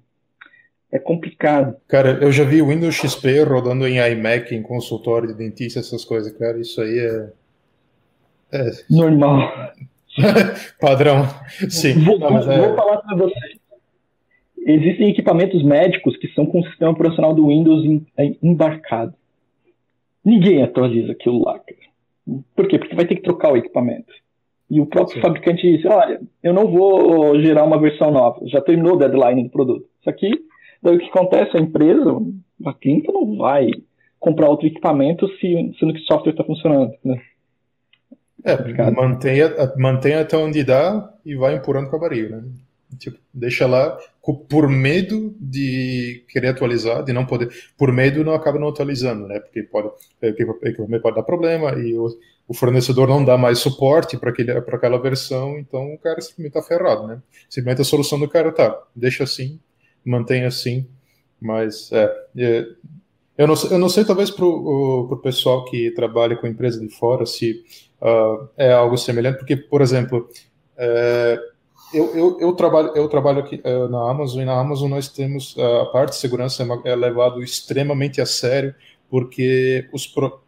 é complicado. Cara, eu já vi o Windows X P rodando em iMac, em consultório de dentista, essas coisas, cara, isso aí é... é... normal. Padrão, sim. Vou, Não, mas é... vou falar pra vocês. Existem equipamentos médicos que são com o sistema operacional do Windows embarcado. Ninguém atualiza aquilo lá, cara. Por quê? Porque vai ter que trocar o equipamento. E o próprio Sim. fabricante diz, olha, eu não vou gerar uma versão nova. Já terminou o deadline do produto. Isso aqui, daí o que acontece? A empresa, a clínica não vai comprar outro equipamento se, sendo que o software está funcionando, né? É, mantenha, mantenha até onde dá e vai empurrando com a barriga, né? Tipo, deixa lá, por medo de querer atualizar, de não poder, por medo não acaba não atualizando, né? Porque pode, pode dar problema e o, o fornecedor não dá mais suporte para aquela versão, então o cara simplesmente está ferrado, né? Simplesmente a solução do cara tá, deixa assim, mantém assim, mas é... é Eu não, eu não sei, talvez, para o pessoal que trabalha com empresa de fora, se uh, é algo semelhante, porque, por exemplo, é, eu, eu, eu trabalho, eu trabalho aqui, é, na Amazon, e na Amazon nós temos uh, a parte de segurança é levado extremamente a sério, porque os pro...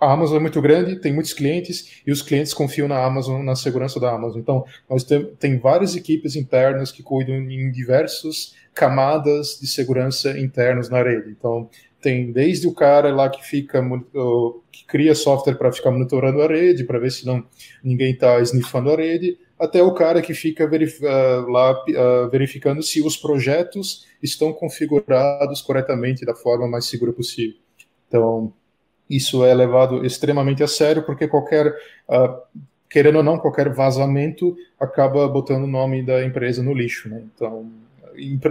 a Amazon é muito grande, tem muitos clientes, e os clientes confiam na Amazon, na segurança da Amazon. Então, nós temos tem várias equipes internas que cuidam em diversas camadas de segurança internas na rede. Então, tem desde o cara lá que fica que cria software para ficar monitorando a rede, para ver se não ninguém está esnifando a rede, até o cara que fica verif lá uh, verificando se os projetos estão configurados corretamente da forma mais segura possível. Então, isso é levado extremamente a sério, porque qualquer, uh, querendo ou não, qualquer vazamento acaba botando o nome da empresa no lixo, né? Então,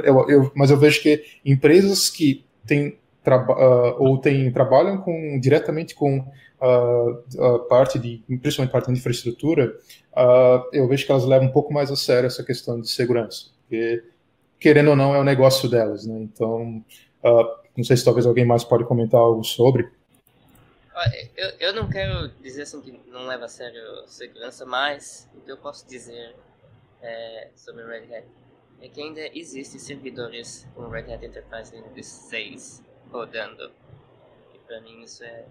eu, eu, mas eu vejo que empresas que têm Traba uh, ou tem, trabalham com, diretamente com uh, a parte de, principalmente parte de infraestrutura, uh, eu vejo que elas levam um pouco mais a sério essa questão de segurança, porque, querendo ou não, é o negócio delas, né? Então, uh, não sei se talvez alguém mais pode comentar algo sobre. Eu, eu não quero dizer assim que não leva a sério a segurança, mas o que eu posso dizer é, sobre o Red Hat é que ainda existem servidores com Red Hat Enterprise Linux seis rodando, e pra mim isso é,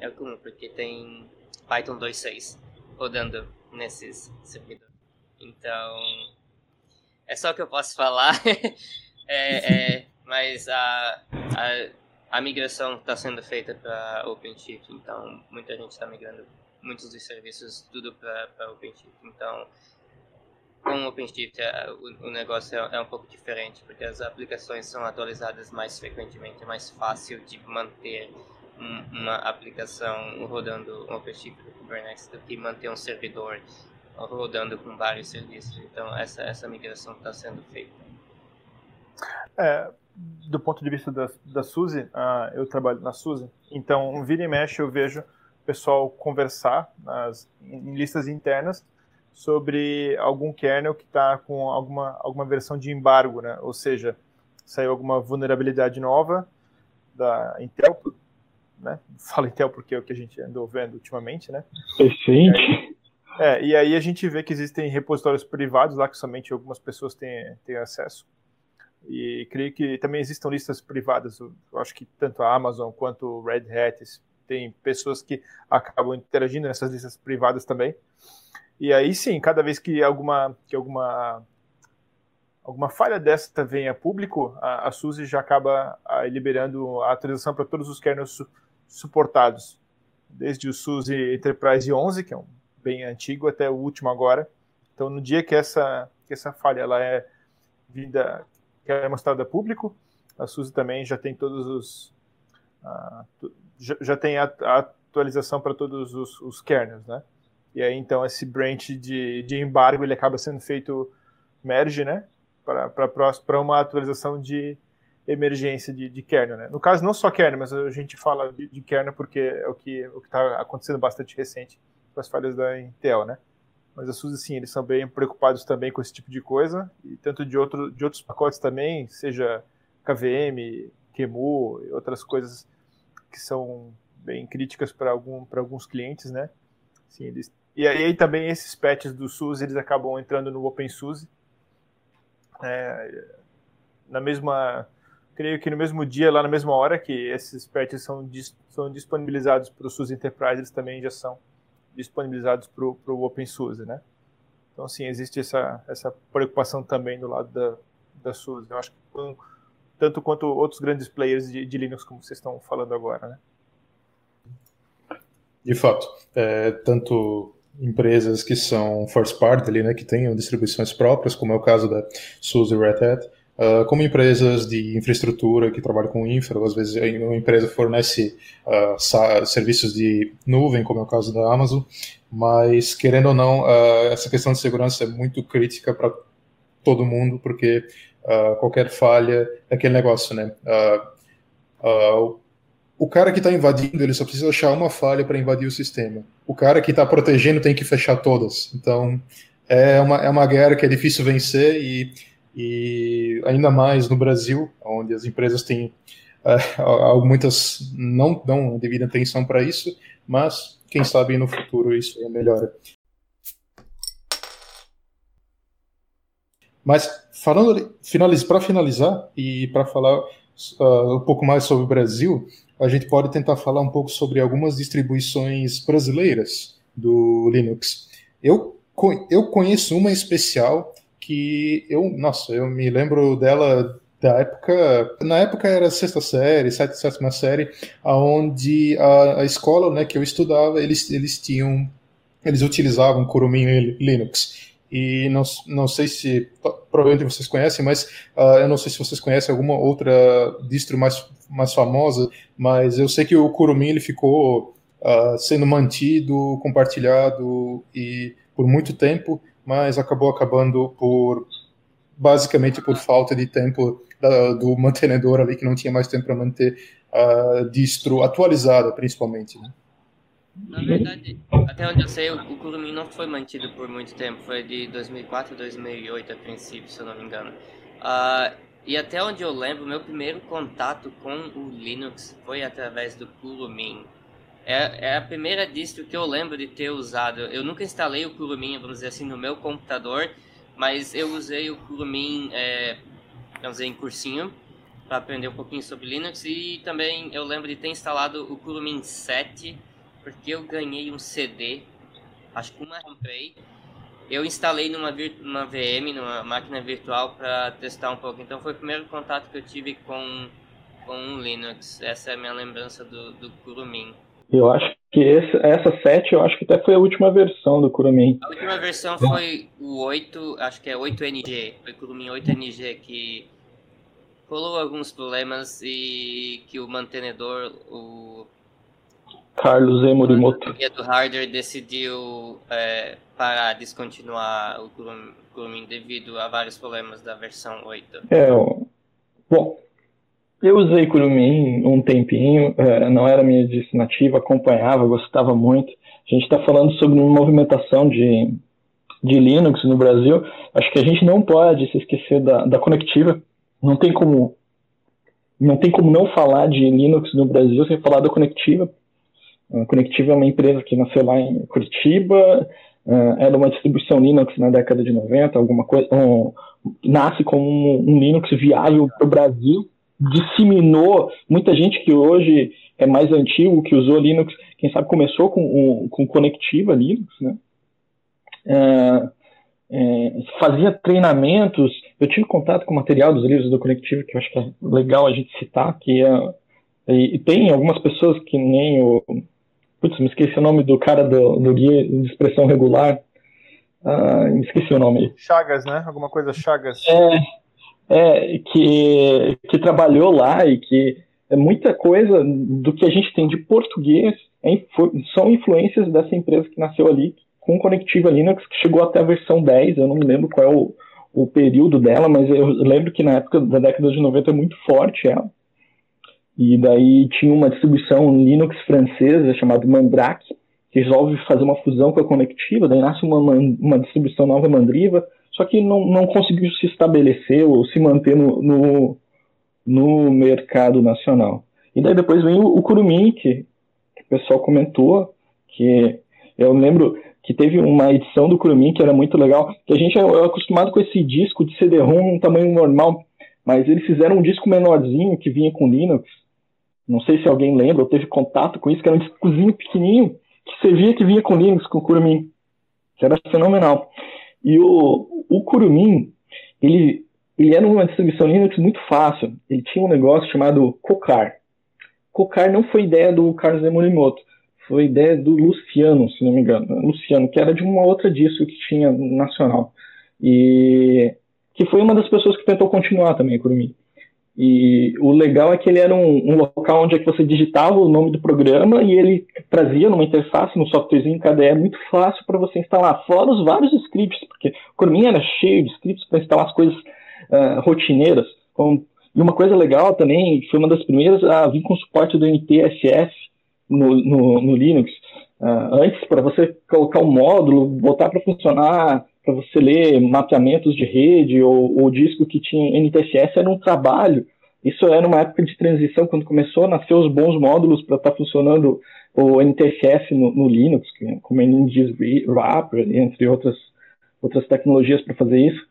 é comum, porque tem Python dois ponto seis rodando nesses servidores. Então, é só o que eu posso falar, é, é, mas a, a, a migração está sendo feita para OpenShift, então muita gente está migrando muitos dos serviços, tudo para OpenShift, então com OpenShift o negócio é um pouco diferente, porque as aplicações são atualizadas mais frequentemente, é mais fácil de manter uma aplicação rodando um OpenShift do Kubernetes do que manter um servidor rodando com vários serviços. Então essa, essa migração está sendo feita. É, do ponto de vista da, da SUSE, uh, eu trabalho na SUSE, então um vira e mexe eu vejo o pessoal conversar nas, em listas internas sobre algum kernel que está com alguma, alguma versão de embargo, né? Ou seja, saiu alguma vulnerabilidade nova da Intel, né? Fala Intel porque é o que a gente andou vendo ultimamente, né? Sim. É, é, e aí a gente vê que existem repositórios privados lá que somente algumas pessoas têm, têm acesso. E creio que também existam listas privadas, eu acho que tanto a Amazon quanto o Red Hat tem pessoas que acabam interagindo nessas listas privadas também. E aí sim, cada vez que alguma, que alguma, alguma falha dessa vem a público, a, a SUSE já acaba a, liberando a atualização para todos os kernels su, suportados. Desde o SUSE Enterprise onze, que é um bem antigo, até o último agora. Então, no dia que essa, que essa falha ela é, vinda, que ela é mostrada a público, a SUSE também já tem todos os... A, já, já tem a, a atualização para todos os, os kernels, né? E aí, então, esse branch de, de embargo, ele acaba sendo feito merge, né? Para uma atualização de emergência de, de kernel, né? No caso, não só kernel, mas a gente fala de, de kernel porque é o que o está acontecendo bastante recente com as falhas da Intel, né? Mas a SUSE, sim, eles são bem preocupados também com esse tipo de coisa, e tanto de, outro, de outros pacotes também, seja K V M, Q E M U e outras coisas que são bem críticas para algum, alguns clientes, né? Sim, eles... E aí também esses patches do SUSE, eles acabam entrando no OpenSUSE. É, na mesma, creio que no mesmo dia, lá na mesma hora que esses patches são, dis... são disponibilizados para o SUSE Enterprise, eles também já são disponibilizados para o OpenSUSE, né? Então, sim, existe essa, essa preocupação também do lado da, da SUSE. Eu acho que com, tanto quanto outros grandes players de, de Linux, como vocês estão falando agora, né? De fato, é, tanto empresas que são first party, né, que tenham distribuições próprias, como é o caso da SUSE Red Hat, Uh, como empresas de infraestrutura que trabalham com infra, às vezes uma empresa fornece uh, serviços de nuvem, como é o caso da Amazon, mas, querendo ou não, uh, essa questão de segurança é muito crítica para todo mundo, porque uh, qualquer falha é aquele negócio, né? Uh, uh, o cara que está invadindo, ele só precisa achar uma falha para invadir o sistema. O cara que está protegendo tem que fechar todas. Então, é uma, é uma guerra que é difícil vencer e... E ainda mais no Brasil, onde as empresas têm, uh, muitas não dão a devida atenção para isso, mas quem sabe no futuro isso melhora. Mas falando, finaliz, para finalizar e para falar uh, um pouco mais sobre o Brasil, a gente pode tentar falar um pouco sobre algumas distribuições brasileiras do Linux. Eu, eu conheço uma especial... que eu, nossa, eu me lembro dela da época, na época era sexta série, sete, sétima série, onde a, a escola, né, que eu estudava, eles, eles tinham, eles utilizavam Kurumin e Linux. E não, não sei se, provavelmente vocês conhecem, mas uh, eu não sei se vocês conhecem alguma outra distro mais, mais famosa, mas eu sei que o Kurumin, ele ficou uh, sendo mantido, compartilhado e por muito tempo, mas acabou acabando por, basicamente por falta de tempo da, do mantenedor ali, que não tinha mais tempo para manter a distro atualizada, principalmente. Né? Na verdade, até onde eu sei, o Kurumin não foi mantido por muito tempo, foi de dois mil e quatro a dois mil e oito a princípio, se eu não me engano. Uh, e até onde eu lembro, meu primeiro contato com o Linux foi através do Kurumin. É a primeira distro que eu lembro de ter usado. Eu nunca instalei o Kurumin, vamos dizer assim, no meu computador, mas eu usei o Kurumin, é, vamos dizer, em cursinho, para aprender um pouquinho sobre Linux, e também eu lembro de ter instalado o Kurumin sete, porque eu ganhei um C D, acho que uma comprei, eu instalei numa, numa V M, numa máquina virtual, para testar um pouco. Então foi o primeiro contato que eu tive com, com o Linux, essa é a minha lembrança do, do Kurumin. Eu acho que esse, essa sete, eu acho que até foi a última versão do Kurumin. A última versão foi o oito, acho que é oito N G, foi Kurumin oito N G, que rolou alguns problemas e que o mantenedor, o... Carlos E. Morimoto, do hardware, decidiu é, parar, descontinuar o Kurumin, Kurumin devido a vários problemas da versão oito. É, bom... Eu usei Kurumin um tempinho, não era minha distro nativa, acompanhava, gostava muito. A gente está falando sobre movimentação de, de Linux no Brasil. Acho que a gente não pode se esquecer da, da Conectiva. Não tem como, não tem como não falar de Linux no Brasil sem falar da Conectiva. A Conectiva é uma empresa que nasceu lá em Curitiba, era uma distribuição Linux na década de noventa, alguma coisa, um, nasce como um, um Linux viável para o Brasil. Disseminou muita gente que hoje é mais antigo, que usou Linux, quem sabe começou com, com Conectiva Linux, né? É, é, fazia treinamentos, eu tive contato com o material dos livros do Conectiva, que eu acho que é legal a gente citar, que é, e, e tem algumas pessoas que nem o... Putz, me esqueci o nome do cara do, do guia de expressão regular, ah, me esqueci o nome. Chagas, né? Alguma coisa Chagas. É... É, que, que trabalhou lá e que muita coisa do que a gente tem de português é, são influências dessa empresa que nasceu ali com Conectiva Linux, que chegou até a versão dez, eu não me lembro qual é o, o período dela, mas eu lembro que na época da década de noventa é muito forte ela. E daí tinha uma distribuição Linux francesa chamada Mandrake, que resolve fazer uma fusão com a Conectiva, daí nasce uma, uma distribuição nova Mandriva, só que não, não conseguiu se estabelecer ou se manter no, no, no mercado nacional. E daí depois vem o, o Kurumin, que o pessoal comentou, que eu lembro que teve uma edição do Kurumin que era muito legal, que a gente é acostumado com esse disco de C D ROM um tamanho normal, mas eles fizeram um disco menorzinho que vinha com Linux, não sei se alguém lembra, ou teve contato com isso, que era um discozinho pequenininho, que servia que vinha com Linux, com o Kurumin, que era fenomenal. E o, o Kurumin, ele, ele era uma distribuição Linux muito fácil. Ele tinha um negócio chamado Cocar. Cocar não foi ideia do Carlos de Morimoto, foi ideia do Luciano, se não me engano. Luciano, que era de uma outra distro que tinha nacional. E que foi uma das pessoas que tentou continuar também o Kurumin. E o legal é que ele era um, um local onde é que você digitava o nome do programa e ele trazia numa interface, num softwarezinho K D E muito fácil para você instalar, fora os vários scripts, porque o Kurumin era cheio de scripts para instalar as coisas uh, rotineiras. Então, e uma coisa legal também, foi uma das primeiras a vir com suporte do N T S S no, no, no Linux. Uh, antes, para você colocar um módulo, botar para funcionar, para você ler mapeamentos de rede ou, ou disco que tinha N T S S, era um trabalho. Isso era uma época de transição, quando começou a nascer os bons módulos para estar tá funcionando o N T S S no, no Linux, como N G S Wrapper, entre outras, outras tecnologias para fazer isso.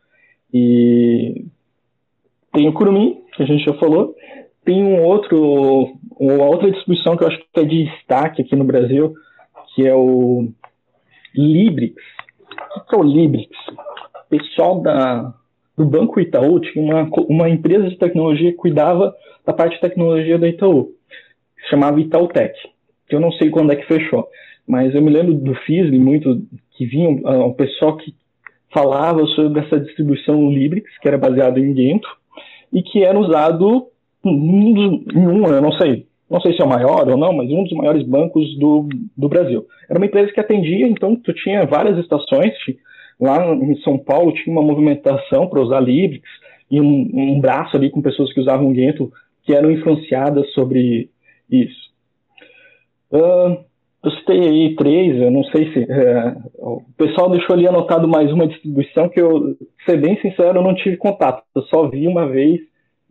E tem o Kurumin, que a gente já falou. Tem um outro, uma outra distribuição que eu acho que é de destaque aqui no Brasil, que é o Librix. O que é o Librix? O pessoal da, do Banco Itaú tinha uma, uma empresa de tecnologia que cuidava da parte de tecnologia da Itaú. Chamava Itautec, que eu não sei quando é que fechou. Mas eu me lembro do F I S L muito, que vinha uh, um pessoal que falava sobre essa distribuição Librix, que era baseado em Gentoo, e que era usado em, em um, eu não sei, não sei se é o maior ou não, mas um dos maiores bancos do, do Brasil. Era uma empresa que atendia, então tu tinha várias estações, lá em São Paulo tinha uma movimentação para usar Librix, e um, um braço ali com pessoas que usavam Gentoo, que eram influenciadas sobre isso. Uh, eu citei aí três, eu não sei se... Uh, o pessoal deixou ali anotado mais uma distribuição que eu, ser bem sincero, eu não tive contato, eu só vi uma vez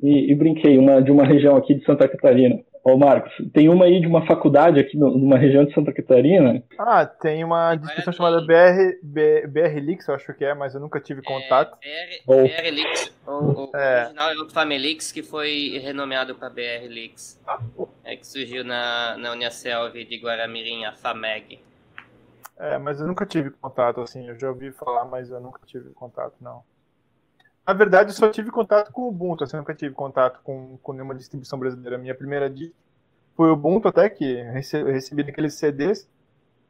e, e brinquei, uma, de uma região aqui de Santa Catarina. Ô Marcos, tem uma aí de uma faculdade aqui numa região de Santa Catarina? Ah, tem uma discussão chamada B R Lix, eu acho que é, mas eu nunca tive contato. É, B R Lix, ou, ou é. original é o Familix, que foi renomeado para B R Lix. Ah. É que surgiu na, na Uniaselv de Guaramirim, a FAMEG. É, mas eu nunca tive contato, assim, eu já ouvi falar, mas eu nunca tive contato, não. Na verdade, eu só tive contato com o Ubuntu, assim, eu nunca tive contato com, com nenhuma distribuição brasileira. A minha primeira distro foi o Ubuntu, até que eu recebi, recebi aqueles C Ds,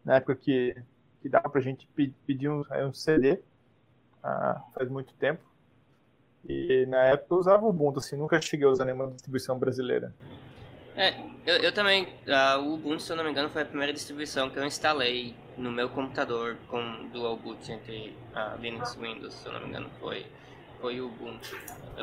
na época que, que dava pra gente pedir um, um C D, ah, faz muito tempo. E na época eu usava o Ubuntu, assim, nunca cheguei a usar nenhuma distribuição brasileira. É, eu, eu também, ah, o Ubuntu, se eu não me engano, foi a primeira distribuição que eu instalei no meu computador com dual boot entre ah, Linux e Windows, se eu não me engano, foi... Foi o Ubuntu.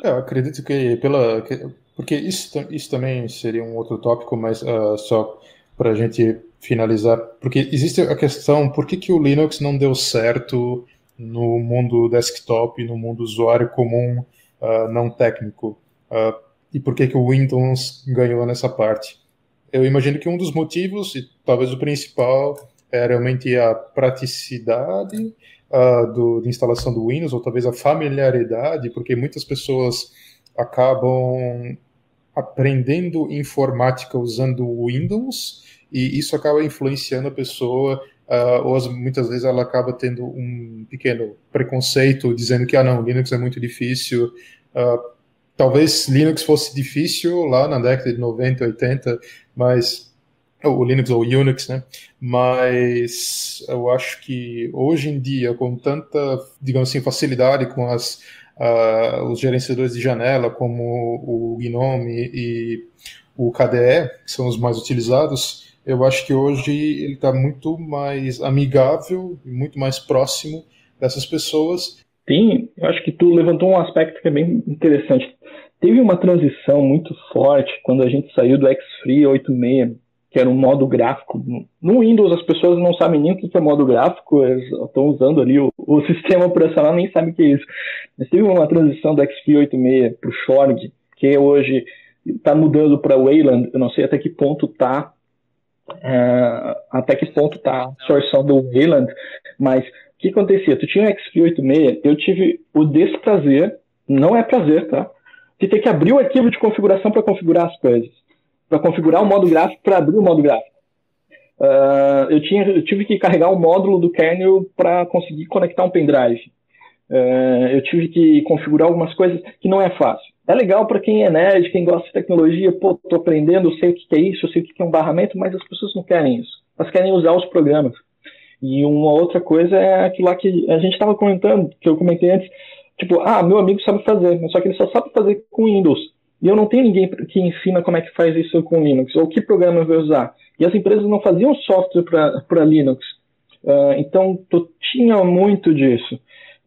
Eu acredito que pela... Que, porque isso, isso também seria um outro tópico, mas uh, só para a gente finalizar. Porque existe a questão, por que, que o Linux não deu certo no mundo desktop, no mundo usuário comum, uh, não técnico? Uh, e por que, que o Windows ganhou nessa parte? Eu imagino que um dos motivos, e talvez o principal, é realmente a praticidade... Uh, do, de instalação do Windows, ou talvez a familiaridade, porque muitas pessoas acabam aprendendo informática usando o Windows, e isso acaba influenciando a pessoa, uh, ou as, muitas vezes ela acaba tendo um pequeno preconceito, dizendo que, ah não, Linux é muito difícil, uh, talvez Linux fosse difícil lá na década de noventa, oitenta, mas... o Linux ou Unix, né? Mas eu acho que hoje em dia, com tanta, digamos assim, facilidade com as, uh, os gerenciadores de janela, como o GNOME e o K D E, que são os mais utilizados, eu acho que hoje ele está muito mais amigável, muito mais próximo dessas pessoas. Sim, eu acho que tu levantou um aspecto que é bem interessante. Teve uma transição muito forte quando a gente saiu do X Free oitenta e seis, que era um modo gráfico. No Windows as pessoas não sabem nem o que é modo gráfico, elas estão usando ali o, o sistema operacional, nem sabem o que é isso. Mas teve uma transição do X Free oitenta e seis para o Xorg, que hoje está mudando para Wayland, eu não sei até que ponto está, uh, até que ponto está a absorção do Wayland, mas o que acontecia? Tu tinha o X Free oitenta e seis, eu tive o desprazer, não é prazer, tá? De ter que abrir o arquivo de configuração para configurar as coisas. Para configurar o modo gráfico, para abrir o modo gráfico. Uh, eu, tinha, eu tive que carregar o módulo do kernel para conseguir conectar um pendrive. Uh, eu tive que configurar algumas coisas que não é fácil. É legal para quem é nerd, quem gosta de tecnologia, pô, tô aprendendo, eu sei o que é isso, eu sei o que é um barramento, mas as pessoas não querem isso. Elas querem usar os programas. E uma outra coisa é aquilo lá que a gente estava comentando, que eu comentei antes, Tipo, ah, meu amigo sabe fazer, mas só que ele só sabe fazer com Windows. E eu não tenho ninguém que ensina como é que faz isso com Linux, ou que programa eu vou usar. E as empresas não faziam software para Linux. Uh, então, tu tinha muito disso.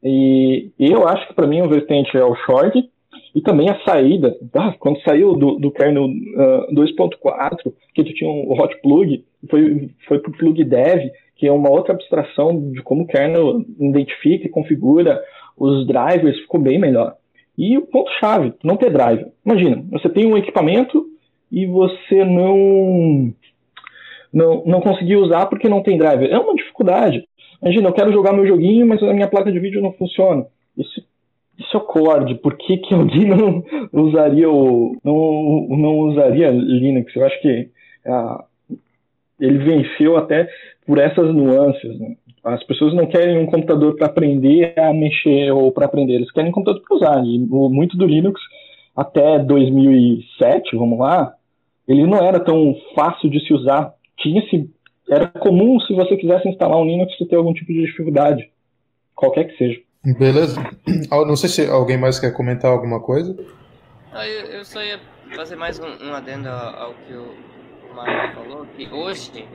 E, e eu acho que, para mim, o vertente é o short, e também a saída. Ah, quando saiu do, do kernel uh, dois ponto quatro, que tu tinha um hot plug, foi, foi para o plug dev, que é uma outra abstração de como o kernel identifica e configura os drivers, ficou bem melhor. E o ponto-chave, não ter driver. Imagina, você tem um equipamento e você não, não, não conseguiu usar porque não tem driver. É uma dificuldade. Imagina, eu quero jogar meu joguinho, mas a minha placa de vídeo não funciona. Isso, isso acorde. Por que, que alguém não usaria, o, não, não usaria Linux? Eu acho que ah, ele venceu até por essas nuances, né? As pessoas não querem um computador para aprender a mexer ou para aprender, eles querem um computador para usar. E muito do Linux, até dois mil e sete, vamos lá, ele não era tão fácil de se usar. Tinha-se, era comum se você quisesse instalar um Linux você ter algum tipo de dificuldade, qualquer que seja. Beleza. Não sei se alguém mais quer comentar alguma coisa. Ah, eu, eu só ia fazer mais um, um adendo ao que o Mário falou, que hoje...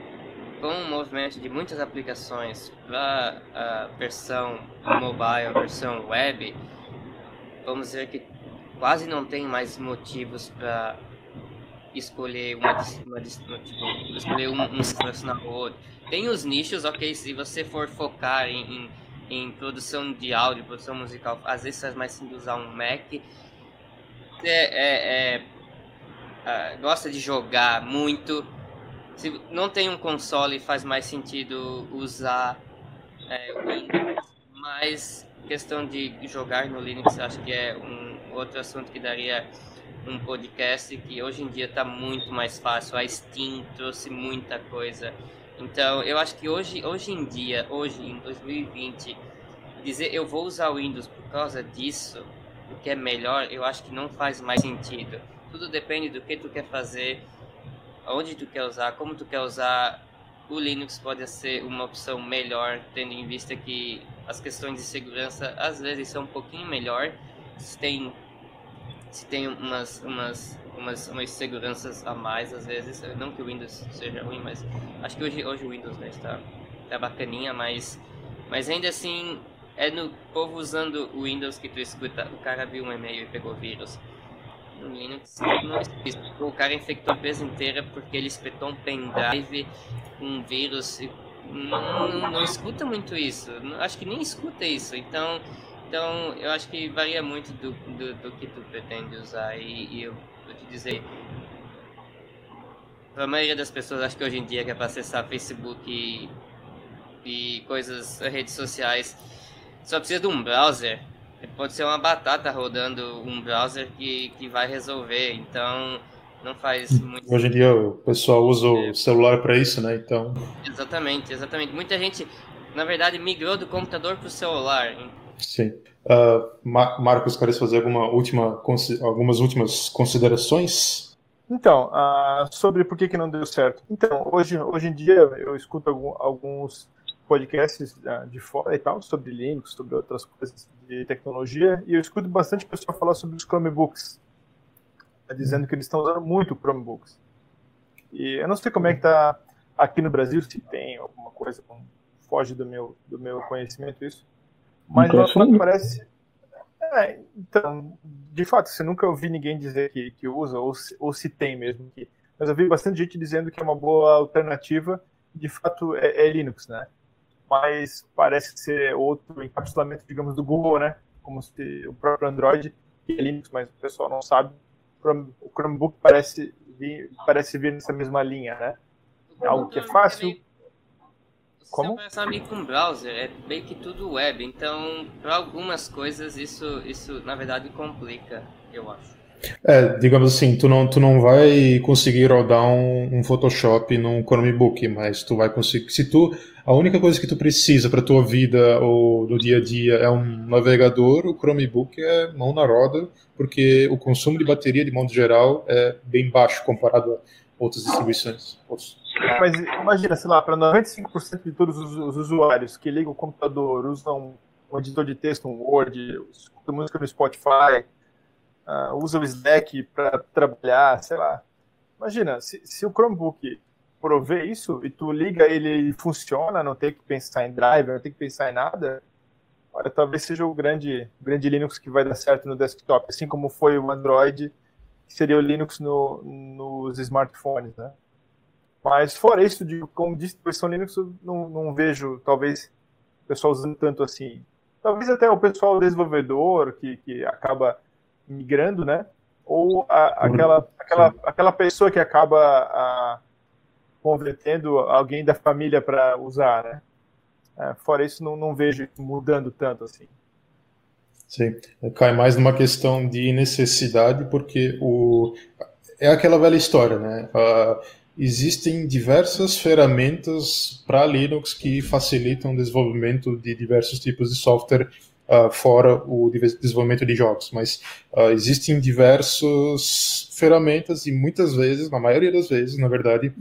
com o movimento de muitas aplicações para a versão mobile, versão web, vamos dizer que quase não tem mais motivos para escolher uma, uma, tipo, escolher um, um situacional ou outro. Tem os nichos, ok, se você for focar em, em, em produção de áudio, produção musical, às vezes faz mais sentido usar um Mac. É, é, é, gosta de jogar muito. Se não tem um console, faz mais sentido usar é, o Windows, mas questão de jogar no Linux, acho que é um outro assunto que daria um podcast, que hoje em dia está muito mais fácil. A Steam trouxe muita coisa. Então, eu acho que hoje, hoje em dia, hoje em dois mil e vinte, dizer eu vou usar o Windows por causa disso, porque é melhor, eu acho que não faz mais sentido. Tudo depende do que tu quer fazer, onde tu quer usar, como tu quer usar. O Linux pode ser uma opção melhor, tendo em vista que as questões de segurança às vezes são um pouquinho melhor, se tem, se tem umas, umas, umas, umas seguranças a mais às vezes, não que o Windows seja ruim, mas acho que hoje, hoje o Windows né, está, está bacaninha, mas, mas ainda assim é no povo usando o Windows que tu escuta, o cara viu um e-mail e pegou vírus. No Linux não existe. O cara infectou a empresa inteira porque ele espetou um pendrive, um vírus. Não, não, não escuta muito isso. Acho que nem escuta isso. Então, então eu acho que varia muito do, do, do que tu pretende usar. E, e eu vou te dizer, para a maioria das pessoas, acho que hoje em dia que é para acessar Facebook e, e coisas, redes sociais, só precisa de um browser. Pode ser uma batata rodando um browser que, que vai resolver, então não faz muito... Hoje em dia o pessoal usa o celular para isso, né? Então... Exatamente, exatamente. Muita gente, na verdade, migrou do computador para o celular. Sim. Uh, Mar- Marcos, queres fazer alguma última, algumas últimas considerações? Então, uh, sobre por que, que não deu certo. Então, hoje, hoje em dia eu escuto algum, alguns... podcasts de fora e tal, sobre Linux, sobre outras coisas de tecnologia, e eu escuto bastante pessoal falar sobre os Chromebooks, tá, dizendo que eles estão usando muito Chromebooks. E eu não sei como é que está aqui no Brasil, se tem alguma coisa, foge do meu, do meu conhecimento isso, mas não parece... É, então, de fato, você nunca ouvi ninguém dizer que, que usa, ou se, ou se tem mesmo. Que, mas eu vi bastante gente dizendo que é uma boa alternativa, de fato é, é Linux, né? Mas parece ser outro encapsulamento, digamos, do Google, né? Como se o próprio Android, que é Linux, mas o pessoal não sabe. O Chromebook parece vir, parece vir nessa mesma linha, né? É algo que é fácil. É meio... Como? Você é meio com um browser, é meio que tudo web. Então, para algumas coisas, isso, isso, na verdade, complica, eu acho. É, digamos assim, tu não, tu não vai conseguir rodar um, um Photoshop num Chromebook, mas tu vai conseguir... Se tu... A única coisa que tu precisa para tua vida ou do dia a dia é um navegador, o Chromebook é mão na roda, porque o consumo de bateria, de modo geral, é bem baixo comparado a outras distribuições. Mas imagina, sei lá, para noventa e cinco por cento de todos os usuários que ligam o computador, usam um editor de texto, um Word, escuta música no Spotify, uh, usa o Slack para trabalhar, sei lá. Imagina, se, se o Chromebook provê isso e tu liga ele e funciona, não tem que pensar em driver, não tem que pensar em nada, olha, talvez seja o grande, grande Linux que vai dar certo no desktop, assim como foi o Android, que seria o Linux no, nos smartphones, né? Mas fora isso, de, como distribuição Linux, eu não, não vejo, talvez, o pessoal usando tanto assim. Talvez até o pessoal desenvolvedor, que, que acaba migrando, né? Ou a, aquela, aquela, aquela pessoa que acaba a, convertendo alguém da família para usar, né? É, fora isso, não, não vejo mudando tanto assim. Sim, cai mais numa questão de necessidade, porque o... é aquela velha história, né? Uh, existem diversas ferramentas para Linux que facilitam o desenvolvimento de diversos tipos de software, uh, fora o desenvolvimento de jogos, mas uh, existem diversas ferramentas e muitas vezes, na maioria das vezes, na verdade,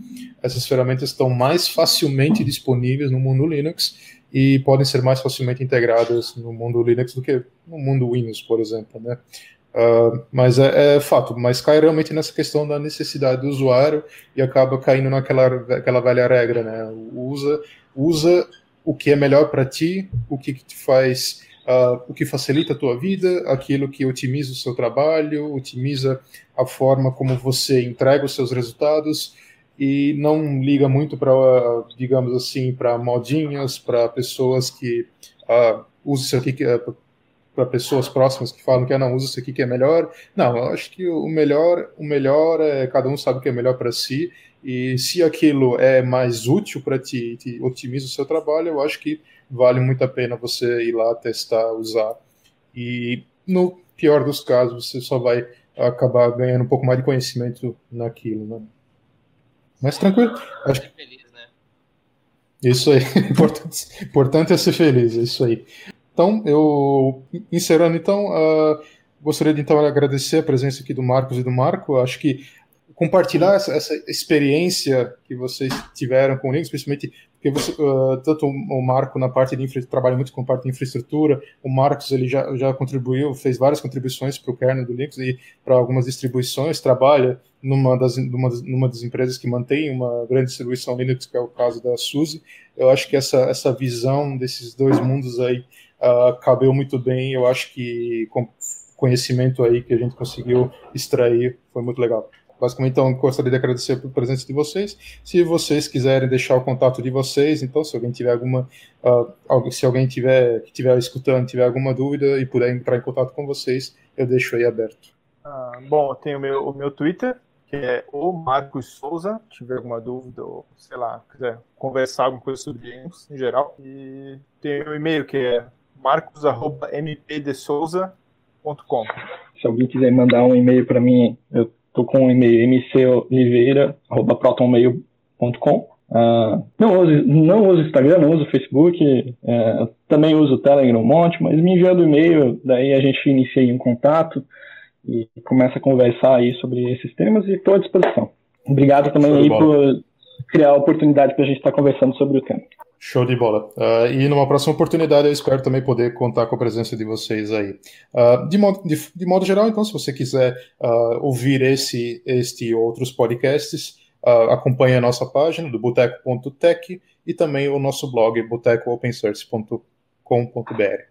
essas ferramentas estão mais facilmente disponíveis no mundo Linux e podem ser mais facilmente integradas no mundo Linux do que no mundo Windows, por exemplo, né? Uh, mas é, é fato, mas cai realmente nessa questão da necessidade do usuário e acaba caindo naquela aquela velha regra, né? Usa, usa o que é melhor para ti, o que, que te faz, uh, o que facilita a tua vida, aquilo que otimiza o seu trabalho, otimiza a forma como você entrega os seus resultados, e não liga muito para, digamos assim, para modinhas, para pessoas que uh, usam isso aqui, que, uh, para pessoas próximas que falam que ah, não, usa isso aqui que é melhor. Não, eu acho que o melhor, o melhor é cada um sabe o que é melhor para si, e se aquilo é mais útil para ti, te otimiza o seu trabalho, eu acho que vale muito a pena você ir lá testar, usar, e no pior dos casos você só vai acabar ganhando um pouco mais de conhecimento naquilo, né? Mas tranquilo, acho que... feliz, né? Isso aí, importante, importante é ser feliz, é isso aí. Então, eu, encerrando, então, uh, gostaria de então agradecer a presença aqui do Marcos e do Marco. Acho que compartilhar essa, essa experiência que vocês tiveram com o Linux, principalmente porque você, uh, tanto o Marco na parte de infra, trabalha muito com parte de infraestrutura, o Marcos ele já, já contribuiu, fez várias contribuições para o kernel do Linux e para algumas distribuições, trabalha numa das, numa, numa das empresas que mantém uma grande distribuição Linux, que é o caso da SUSE. Eu acho que essa, essa visão desses dois mundos aí Uh, cabeu muito bem. Eu acho que com conhecimento aí que a gente conseguiu extrair foi muito legal. Basicamente, então, gostaria de agradecer pela presença de vocês. Se vocês quiserem deixar o contato de vocês, então, se alguém tiver alguma, uh, se alguém tiver que estiver escutando, tiver alguma dúvida e puder entrar em contato com vocês, eu deixo aí aberto. Ah, bom, eu tenho o meu, o meu Twitter, que é o Marcos Souza. Se tiver alguma dúvida ou, sei lá, quiser conversar alguma coisa sobre Linux em geral. E tem o e-mail, que é marcos arroba m p d souza ponto com. Se alguém quiser mandar um e-mail para mim, eu tô com um e-mail m c oliveira arroba protonmail ponto com. Uh, não uso, não uso Instagram, não uso Facebook, uh, também uso Telegram um monte, mas me enviando e-mail, daí a gente inicia um contato e começa a conversar aí sobre esses temas, e estou à disposição. Obrigado também aí por criar a oportunidade para a gente estar conversando sobre o tema. Show de bola. Uh, e numa próxima oportunidade eu espero também poder contar com a presença de vocês aí. Uh, de, modo, de, de modo geral, então, se você quiser uh, ouvir esse, este e outros podcasts, uh, acompanhe a nossa página do boteco ponto tech e também o nosso blog boteco open source ponto com ponto b r.